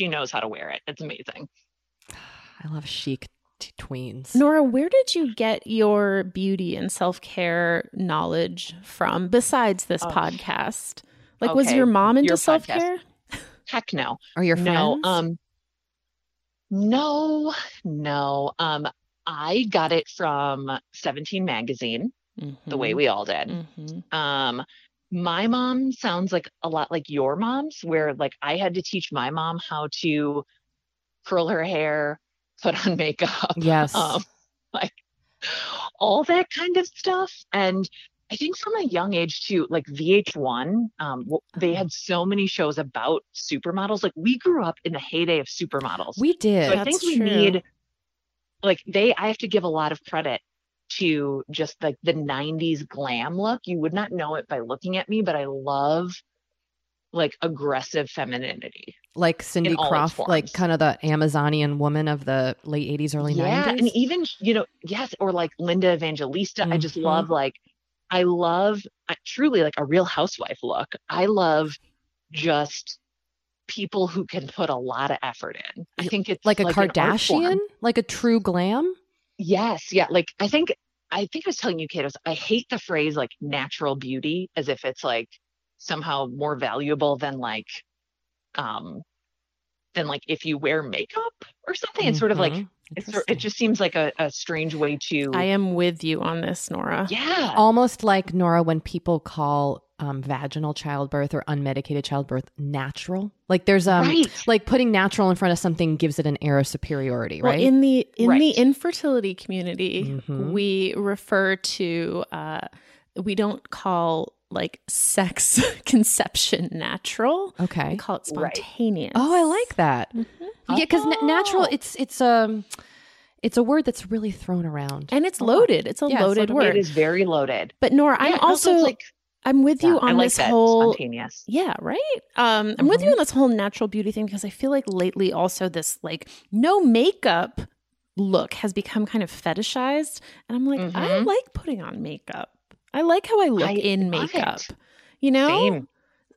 knows how to wear it. It's amazing. I love chic tweens. Nora, where did you get your beauty and self-care knowledge from besides this podcast? Like, was your mom into self-care? Heck no. Or your friends? No. I got it from 17 magazine, the way we all did. Mm-hmm. My mom sounds like a lot like your mom's, where like I had to teach my mom how to curl her hair, put on makeup, like all that kind of stuff. And I think from a young age too, like VH1, they had so many shows about supermodels. Like we grew up in the heyday of supermodels. We did. So I think we need, like I have to give a lot of credit to just like the 90s glam look. You would not know it by looking at me, but I love like aggressive femininity. Like Cindy Crawford, like kind of the Amazonian woman of the late 80s, early 90s. And even, you know, yes. Or like Linda Evangelista. Mm-hmm. I just love like, I truly like a real housewife look. I love just people who can put a lot of effort in. I think it's like a Kardashian, like a true glam. Yes. Yeah. Like, I think I was telling you, Katos, I hate the phrase like natural beauty as if it's like somehow more valuable than like if you wear makeup or something. It's sort of like, it just seems like a strange way to... I am with you on this, Nora. Yeah. Almost like, Nora, when people call vaginal childbirth or unmedicated childbirth natural. Like there's like putting natural in front of something gives it an air of superiority, right? Well, in the infertility community, we refer to, we don't call like sex conception natural. Okay. We call it spontaneous. Right. Oh, I like that. Mm-hmm. Yeah, because natural, it's a word that's really thrown around. And it's loaded. It's a loaded word. It is very loaded. But Nora, I'm also like, I'm with you on this whole spontaneous. Yeah, right? I'm with you on this whole natural beauty thing because I feel like lately also this like no makeup look has become kind of fetishized. And I'm like, I like putting on makeup. I like how I look in makeup. You know? Same.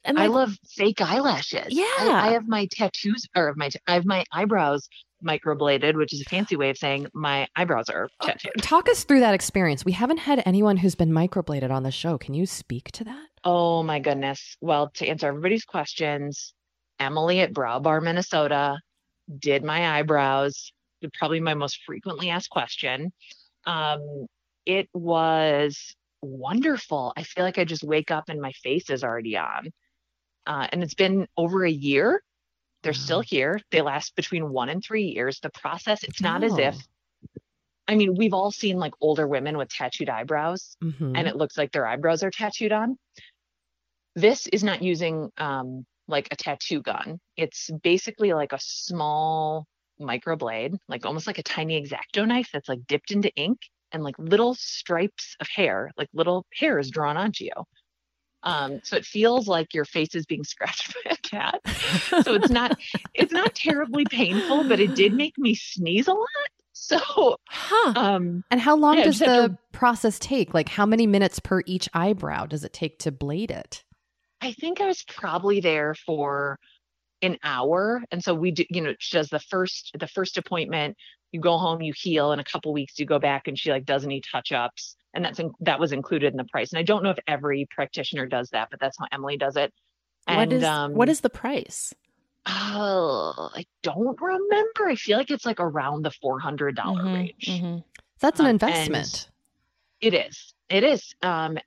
And I love fake eyelashes. Yeah. I have my tattoos or I have my eyebrows microbladed, which is a fancy way of saying my eyebrows are tattooed. Talk us through that experience. We haven't had anyone who's been microbladed on the show. Can you speak to that? Oh my goodness. Well, to answer everybody's questions, Emily at Brow Bar, Minnesota did my eyebrows. Probably my most frequently asked question. It was wonderful. I feel like I just wake up and my face is already on. And it's been over a year. They're still here. They last between 1 and 3 years. The process, it's not as if, I mean, we've all seen like older women with tattooed eyebrows and it looks like their eyebrows are tattooed on. This is not using like a tattoo gun. It's basically like a small microblade, like almost like a tiny X-Acto knife that's like dipped into ink and like little stripes of hair, like little hairs drawn onto you. So it feels like your face is being scratched by a cat. So it's not terribly painful, but it did make me sneeze a lot. So, and how long does the process take? Like how many minutes per each eyebrow does it take to blade it? I think I was probably there for an hour. And so we do, you know, she does the first appointment, you go home, you heal in a couple weeks, you go back and she like does any touch-ups. And that was included in the price. And I don't know if every practitioner does that, but that's how Emily does it. And what is the price? Oh, I don't remember. I feel like it's like around the $400 range. Mm-hmm. That's an investment. It is. And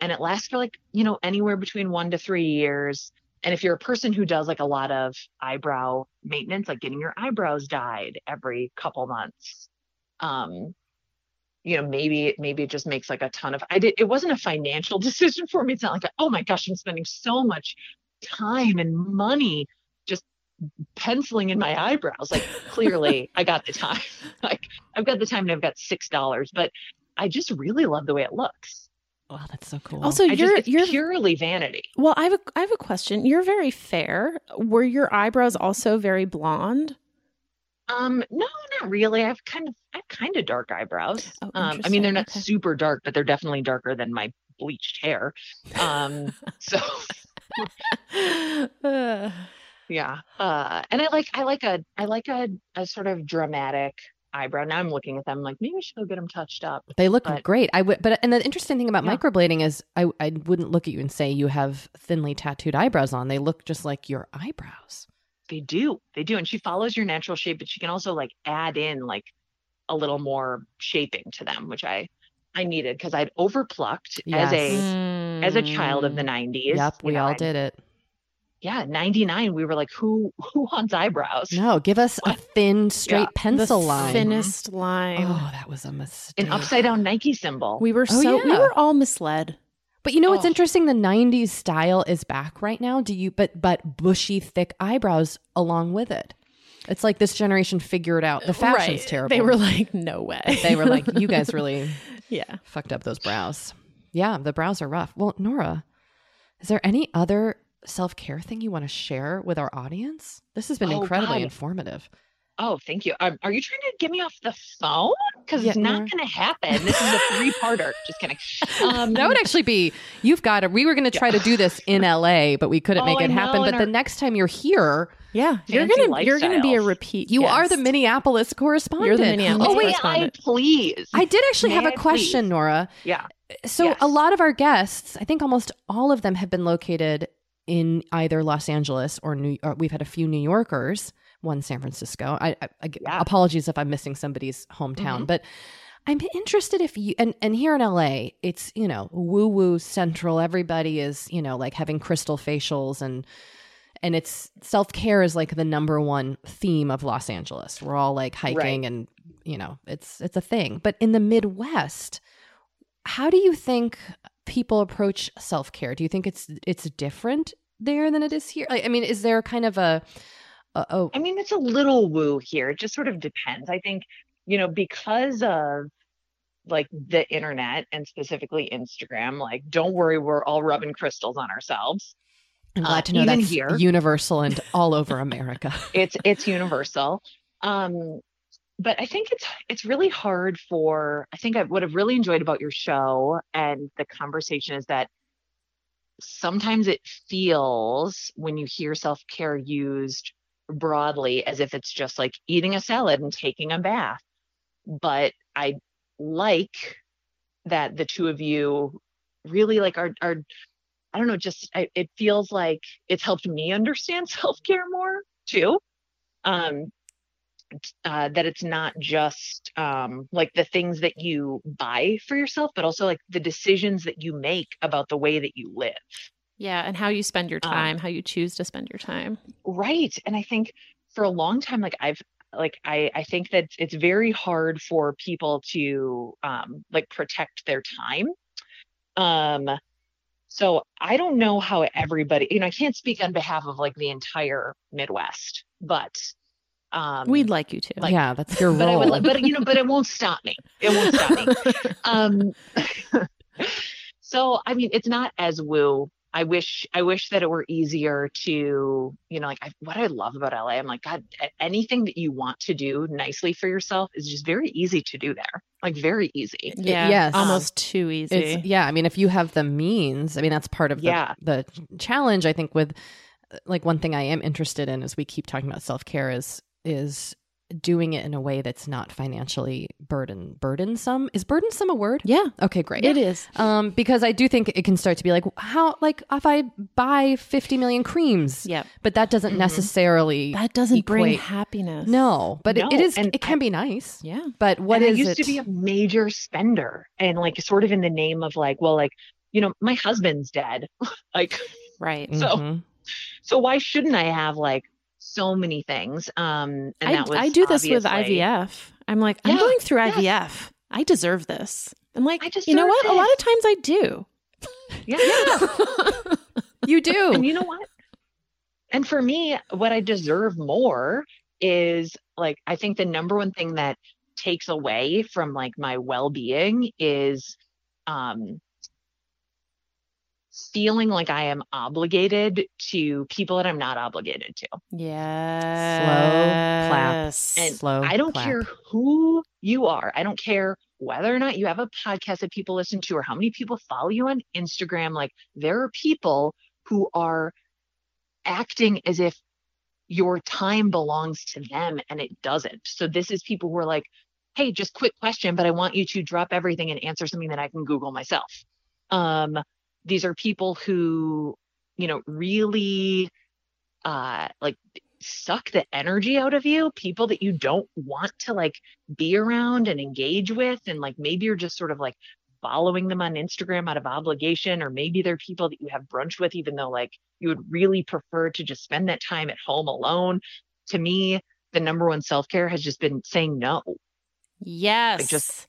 it lasts for like, you know, anywhere between 1 to 3 years. And if you're a person who does like a lot of eyebrow maintenance, like getting your eyebrows dyed every couple months, you know, maybe it just makes like a ton of, it wasn't a financial decision for me. It's not like, oh my gosh, I'm spending so much time and money just penciling in my eyebrows. Like clearly I got the time, like I've got the time and I've got $6, but I just really love the way it looks. Oh, that's so cool. Also, you're purely vanity. Well, I have a question. You're very fair. Were your eyebrows also very blonde? No, not really. I have kind of dark eyebrows. Oh, I mean, they're not super dark, but they're definitely darker than my bleached hair. So yeah. And I like a sort of dramatic eyebrow. Now I'm looking at them like, maybe I should go get them touched up. They look great. And the interesting thing about microblading is I wouldn't look at you and say you have thinly tattooed eyebrows on. They look just like your eyebrows. They do. And she follows your natural shape, but she can also like add in like a little more shaping to them, which I needed because I'd overplucked as a child of the 90s. Yep, we all did it. Yeah, 99. We were like, who wants eyebrows? No, give us a thin, straight pencil line. The thinnest line. Oh, that was a mistake. An upside down Nike symbol. We were all misled. But you know what's interesting? The 90s style is back right now. Do you but bushy, thick eyebrows along with it. It's like this generation figured out. The fashion's terrible. They were like, no way. They were like, you guys really fucked up those brows. Yeah, the brows are rough. Well, Nora, is there any other self-care thing you want to share with our audience? This has been incredibly informative. Oh, thank you. Are you trying to get me off the phone? Because it's not going to happen. This is a three-parter. Just kidding. That would actually be, you've got to, we were going to try to do this in LA, but we couldn't make it happen. But the next time you're here, you're gonna be a repeat. You are the Minneapolis correspondent. You're the Minneapolis correspondent. Please. I did actually have a question, Nora. Yeah. So a lot of our guests, I think almost all of them have been located in either Los Angeles or or we've had a few New Yorkers. One San Francisco. I apologies if I'm missing somebody's hometown, but I'm interested if you, and here in LA, it's, you know, woo-woo central. Everybody is, you know, like having crystal facials and it's self-care is like the number one theme of Los Angeles. We're all like hiking and, you know, it's a thing. But in the Midwest, how do you think people approach self-care? Do you think it's different there than it is here? I mean, is there kind of a, I mean, it's a little woo here. It just sort of depends. I think, you know, because of like the internet and specifically Instagram, like, don't worry, we're all rubbing crystals on ourselves. I'm glad to know that's here. Universal and all over America. It's universal. But I think it's really hard for, I think I would have really enjoyed about your show and the conversation is that sometimes it feels when you hear self-care used broadly as if it's just like eating a salad and taking a bath. But I like that the two of you really like are I don't know, just it feels like it's helped me understand self-care more too. That it's not just like the things that you buy for yourself, but also like the decisions that you make about the way that you live. Yeah. And how you spend your time, how you choose to spend your time. Right. And I think for a long time, like I think that it's very hard for people to like protect their time. So I don't know how everybody, you know, I can't speak on behalf of like the entire Midwest, but we'd like you to. Like, yeah, that's your role. But, but it won't stop me. It won't stop me. So, I mean, it's not as woo. I wish that it were easier to, you know, like what I love about LA, I'm like, God, anything that you want to do nicely for yourself is just very easy to do there. Like very easy. Yeah. Yes. Almost too easy. I mean, if you have the means, I mean, that's part of the challenge, I think, with like one thing I am interested in as we keep talking about self-care is doing it in a way that's not financially burdensome. Is burdensome a word? Yeah. Okay, great. It is. Because I do think it can start to be like, how, like if I buy 50 million creams, but that doesn't necessarily bring happiness. No, but no. It can be nice. Yeah. But I used to be a major spender and like sort of in the name of like, well, like, you know, my husband's dead. Like, right. So why shouldn't I have like so many things. And that was I do this with IVF. I'm like, I'm going through IVF. Yes. I deserve this. I'm like, you know what? It. A lot of times I do. Yeah. You do. And you know what? And for me, what I deserve more is like, I think the number one thing that takes away from like my well-being is, feeling like I am obligated to people that I'm not obligated to. Yeah. Slow clap. And slow I don't clap. Care who you are. I don't care whether or not you have a podcast that people listen to or how many people follow you on Instagram. Like there are people who are acting as if your time belongs to them and it doesn't. So this is people who are like, hey, just quick question, but I want you to drop everything and answer something that I can Google myself. These are people who, you know, really like suck the energy out of you, people that you don't want to like be around and engage with. And like, maybe you're just sort of like following them on Instagram out of obligation, or maybe they're people that you have brunch with, even though like you would really prefer to just spend that time at home alone. To me, the number one self-care has just been saying no. Yes. Like just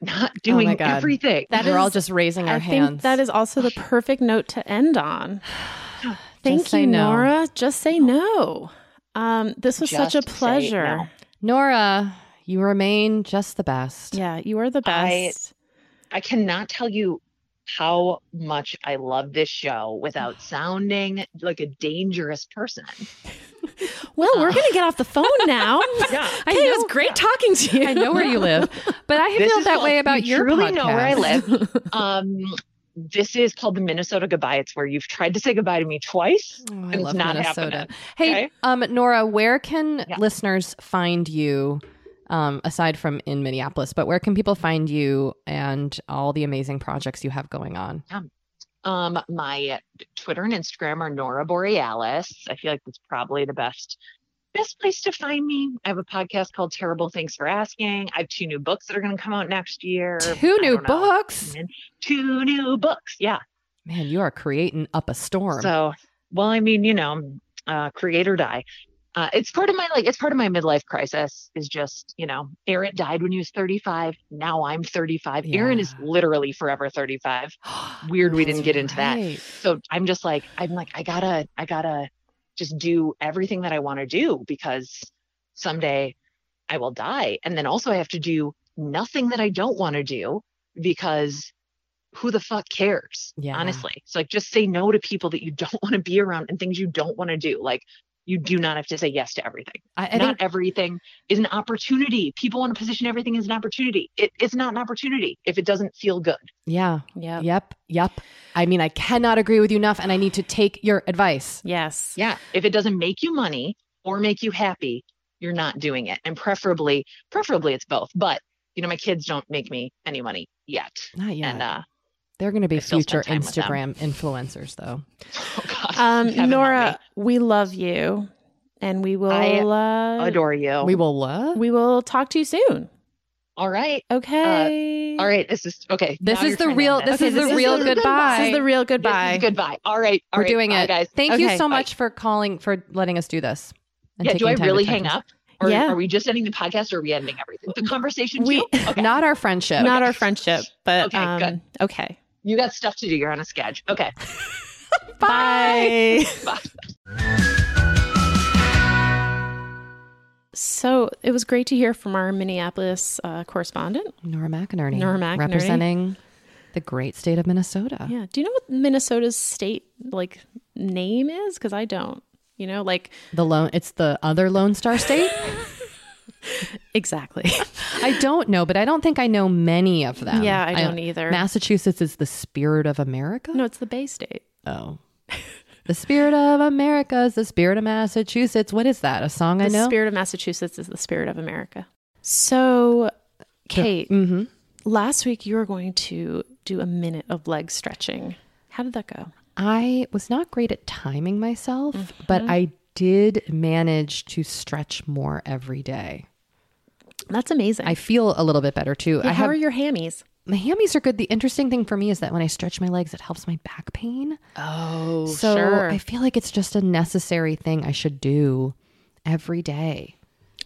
not doing everything. We're all just raising our hands. I think that is also the perfect note to end on. Thank you, Nora. Just say no. This was such a pleasure. Nora, you remain just the best. Yeah, you are the best. I cannot tell you how much I love this show without sounding like a dangerous person. Well, we're going to get off the phone now. Yeah. I know, it was great talking to you. I know where you live, but I feel that way about your podcast. You truly know where I live. This is called the Minnesota Goodbye. It's where you've tried to say goodbye to me twice. Oh, I love not Minnesota. Happening. Hey, okay? Nora, where can listeners find you? Aside from in Minneapolis, but where can people find you and all the amazing projects you have going on? My Twitter and Instagram are Nora Borealis. I feel like that's probably the best place to find me. I have a podcast called Terrible Thanks for Asking. I have 2 new books that are going to come out next year. 2 new books? 2 new books. Yeah. Man, you are creating up a storm. So, well, I mean, you know, create or die. It's part of my like. It's part of my midlife crisis. Is just, you know, Aaron died when he was 35. Now I'm 35. Yeah. Aaron is literally forever 35. Weird, we didn't get into that. So I'm like, I gotta just do everything that I want to do because someday I will die, and then also I have to do nothing that I don't want to do because who the fuck cares? Yeah. Honestly, so like, just say no to people that you don't want to be around and things you don't want to do, like. You do not have to say yes to everything. Not everything is an opportunity. People want to position everything as an opportunity. It's not an opportunity if it doesn't feel good. Yeah. Yeah. Yep. I mean, I cannot agree with you enough, and I need to take your advice. Yes. Yeah. If it doesn't make you money or make you happy, you're not doing it. And preferably it's both. But, you know, my kids don't make me any money yet. Not yet. And, they're going to be future Instagram influencers, though. Oh, gosh, Nora, we love you, and we will adore you. We will talk to you soon. All right. Okay. All right. This is okay. This is the real goodbye. All right. All right. We're doing it, guys. Thank you so much for calling, for letting us do this. And do I really hang up? Or are we just ending the podcast, or are we ending everything? The conversation, too? Okay. Not our friendship. Not our friendship. But okay, good. Okay. You got stuff to do. You're on a sketch. Okay. Bye. Bye. So it was great to hear from our Minneapolis correspondent, Nora McInerney, representing the great state of Minnesota. Yeah. Do you know what Minnesota's state name is? Because I don't. You know, like it's the other Lone Star State. Exactly. I don't know, but I don't think I know many of them. Yeah, I don't either. Massachusetts is the Spirit of America? No, it's the Bay State. Oh. The Spirit of America is the Spirit of Massachusetts. What is that? A song I know? The Spirit of Massachusetts is the Spirit of America. So, Kate, last week you were going to do a minute of leg stretching. How did that go? I was not great at timing myself, but I did manage to stretch more every day. That's amazing. I feel a little bit better too. Yeah, how are your hammies? My hammies are good. The interesting thing for me is that when I stretch my legs, it helps my back pain. Oh, so sure. I feel like it's just a necessary thing I should do every day.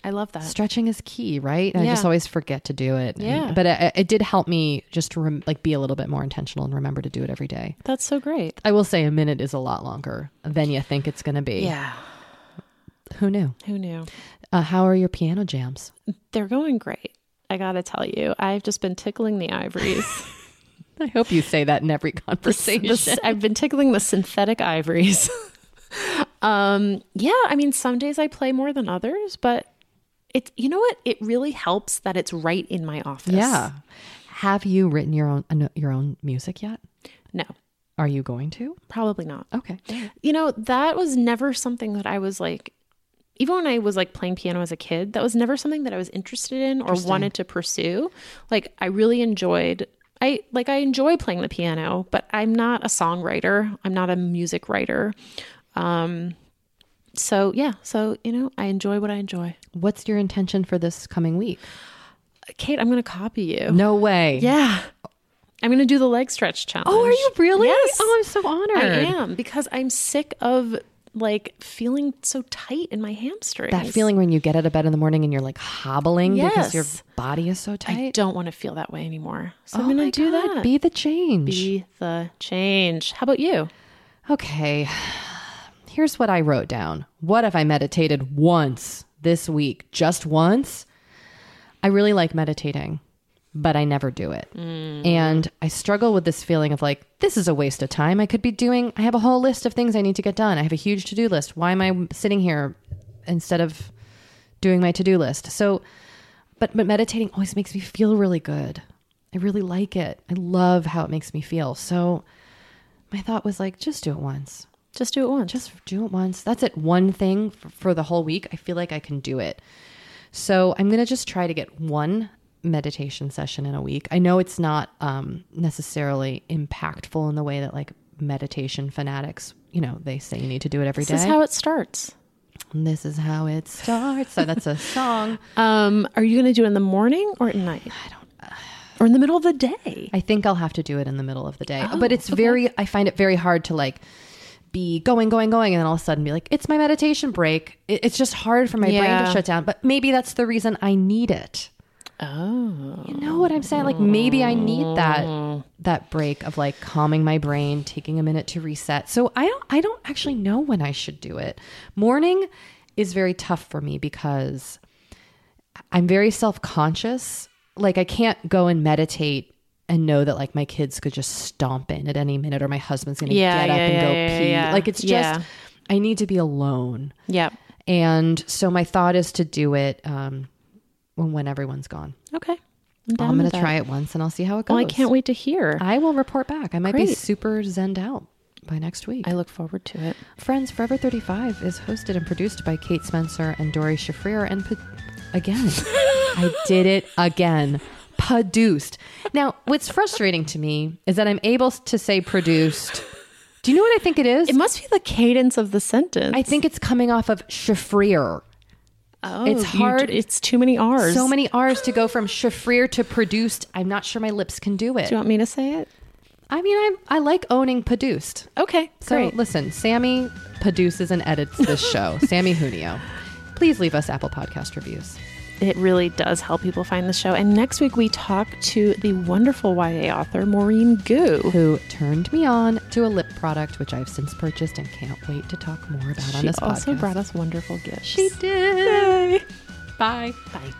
I love that. Stretching is key, right? I just always forget to do it. Yeah. But it did help me just to be a little bit more intentional and remember to do it every day. That's so great. I will say a minute is a lot longer than you think it's going to be. Yeah. Who knew? How are your piano jams? They're going great. I got to tell you, I've just been tickling the ivories. I hope you say that in every conversation. I've been tickling the synthetic ivories. Yeah. I mean, some days I play more than others, but it's, you know what? It really helps that it's right in my office. Yeah. Have you written your own music yet? No. Are you going to? Probably not. Okay. You know, that was never something that I was like, even when I was like playing piano as a kid, that was never something that I was interested in or wanted to pursue. Like I really enjoyed, I enjoy playing the piano, but I'm not a songwriter. I'm not a music writer. So, you know, I enjoy what I enjoy. What's your intention for this coming week? Kate, I'm going to copy you. No way. Yeah. I'm going to do the leg stretch challenge. Oh, are you really? Yes. Oh, I'm so honored. I am, because I'm sick of like feeling so tight in my hamstrings. That feeling when you get out of bed in the morning and you're like hobbling because your body is so tight. I don't want to feel that way anymore. So I'm going to do that. Be the change. Be the change. How about you? Okay. Here's what I wrote down. What if I meditated once this week? Just once? I really like meditating, but I never do it. And I struggle with this feeling of like, this is a waste of time. I have a whole list of things I need to get done. I have a huge to-do list. Why am I sitting here instead of doing my to-do list? So, but meditating always makes me feel really good. I really like it. I love how it makes me feel. So my thought was like, just do it once. Just do it once. Just do it once. That's it. One thing for the whole week. I feel like I can do it. So I'm going to just try to get one meditation session in a week. I know it's not necessarily impactful in the way that like meditation fanatics, you know, they say you need to do it every day. This is how it starts. This is how it starts. So that's a song. Are you going to do it in the morning or at night? I don't know. Or in the middle of the day? I think I'll have to do it in the middle of the day. Oh, but it's okay. I find it very hard to like be going and then all of a sudden be like, it's my meditation break. It's just hard for my brain to shut down, but maybe that's the reason I need it. Oh, you know what I'm saying? Like maybe I need that break of like calming my brain, taking a minute to reset. So I don't actually know when I should do it. Morning is very tough for me because I'm very self-conscious. Like I can't go and meditate and know that like my kids could just stomp in at any minute or my husband's going to get up and go pee. Yeah. Like it's just, I need to be alone. Yeah. And so my thought is to do it, when everyone's gone. Okay. I'm going to try it once and I'll see how it goes. Well, I can't wait to hear. I will report back. I might be super zenned out by next week. I look forward to it. Friends, Forever 35 is hosted and produced by Kate Spencer and Dory Shiffreer and again, I did it again. Produced. Now, what's frustrating to me is that I'm able to say produced. Do you know what I think it is? It must be the cadence of the sentence. I think it's coming off of Shiffreer. Oh, it's hard. It's too many R's. So many R's to go from Shiffreer to produced. I'm not sure my lips can do it. Do you want me to say it? I mean, I like owning produced. Okay, so great. Listen, Sammy produces and edits this show. Sammy Junio. Please leave us Apple Podcast reviews. It really does help people find the show. And next week we talk to the wonderful YA author, Maureen Gu, who turned me on to a lip product, which I've since purchased and can't wait to talk more about on this podcast. She also brought us wonderful gifts. She did. Yay. Bye. Bye.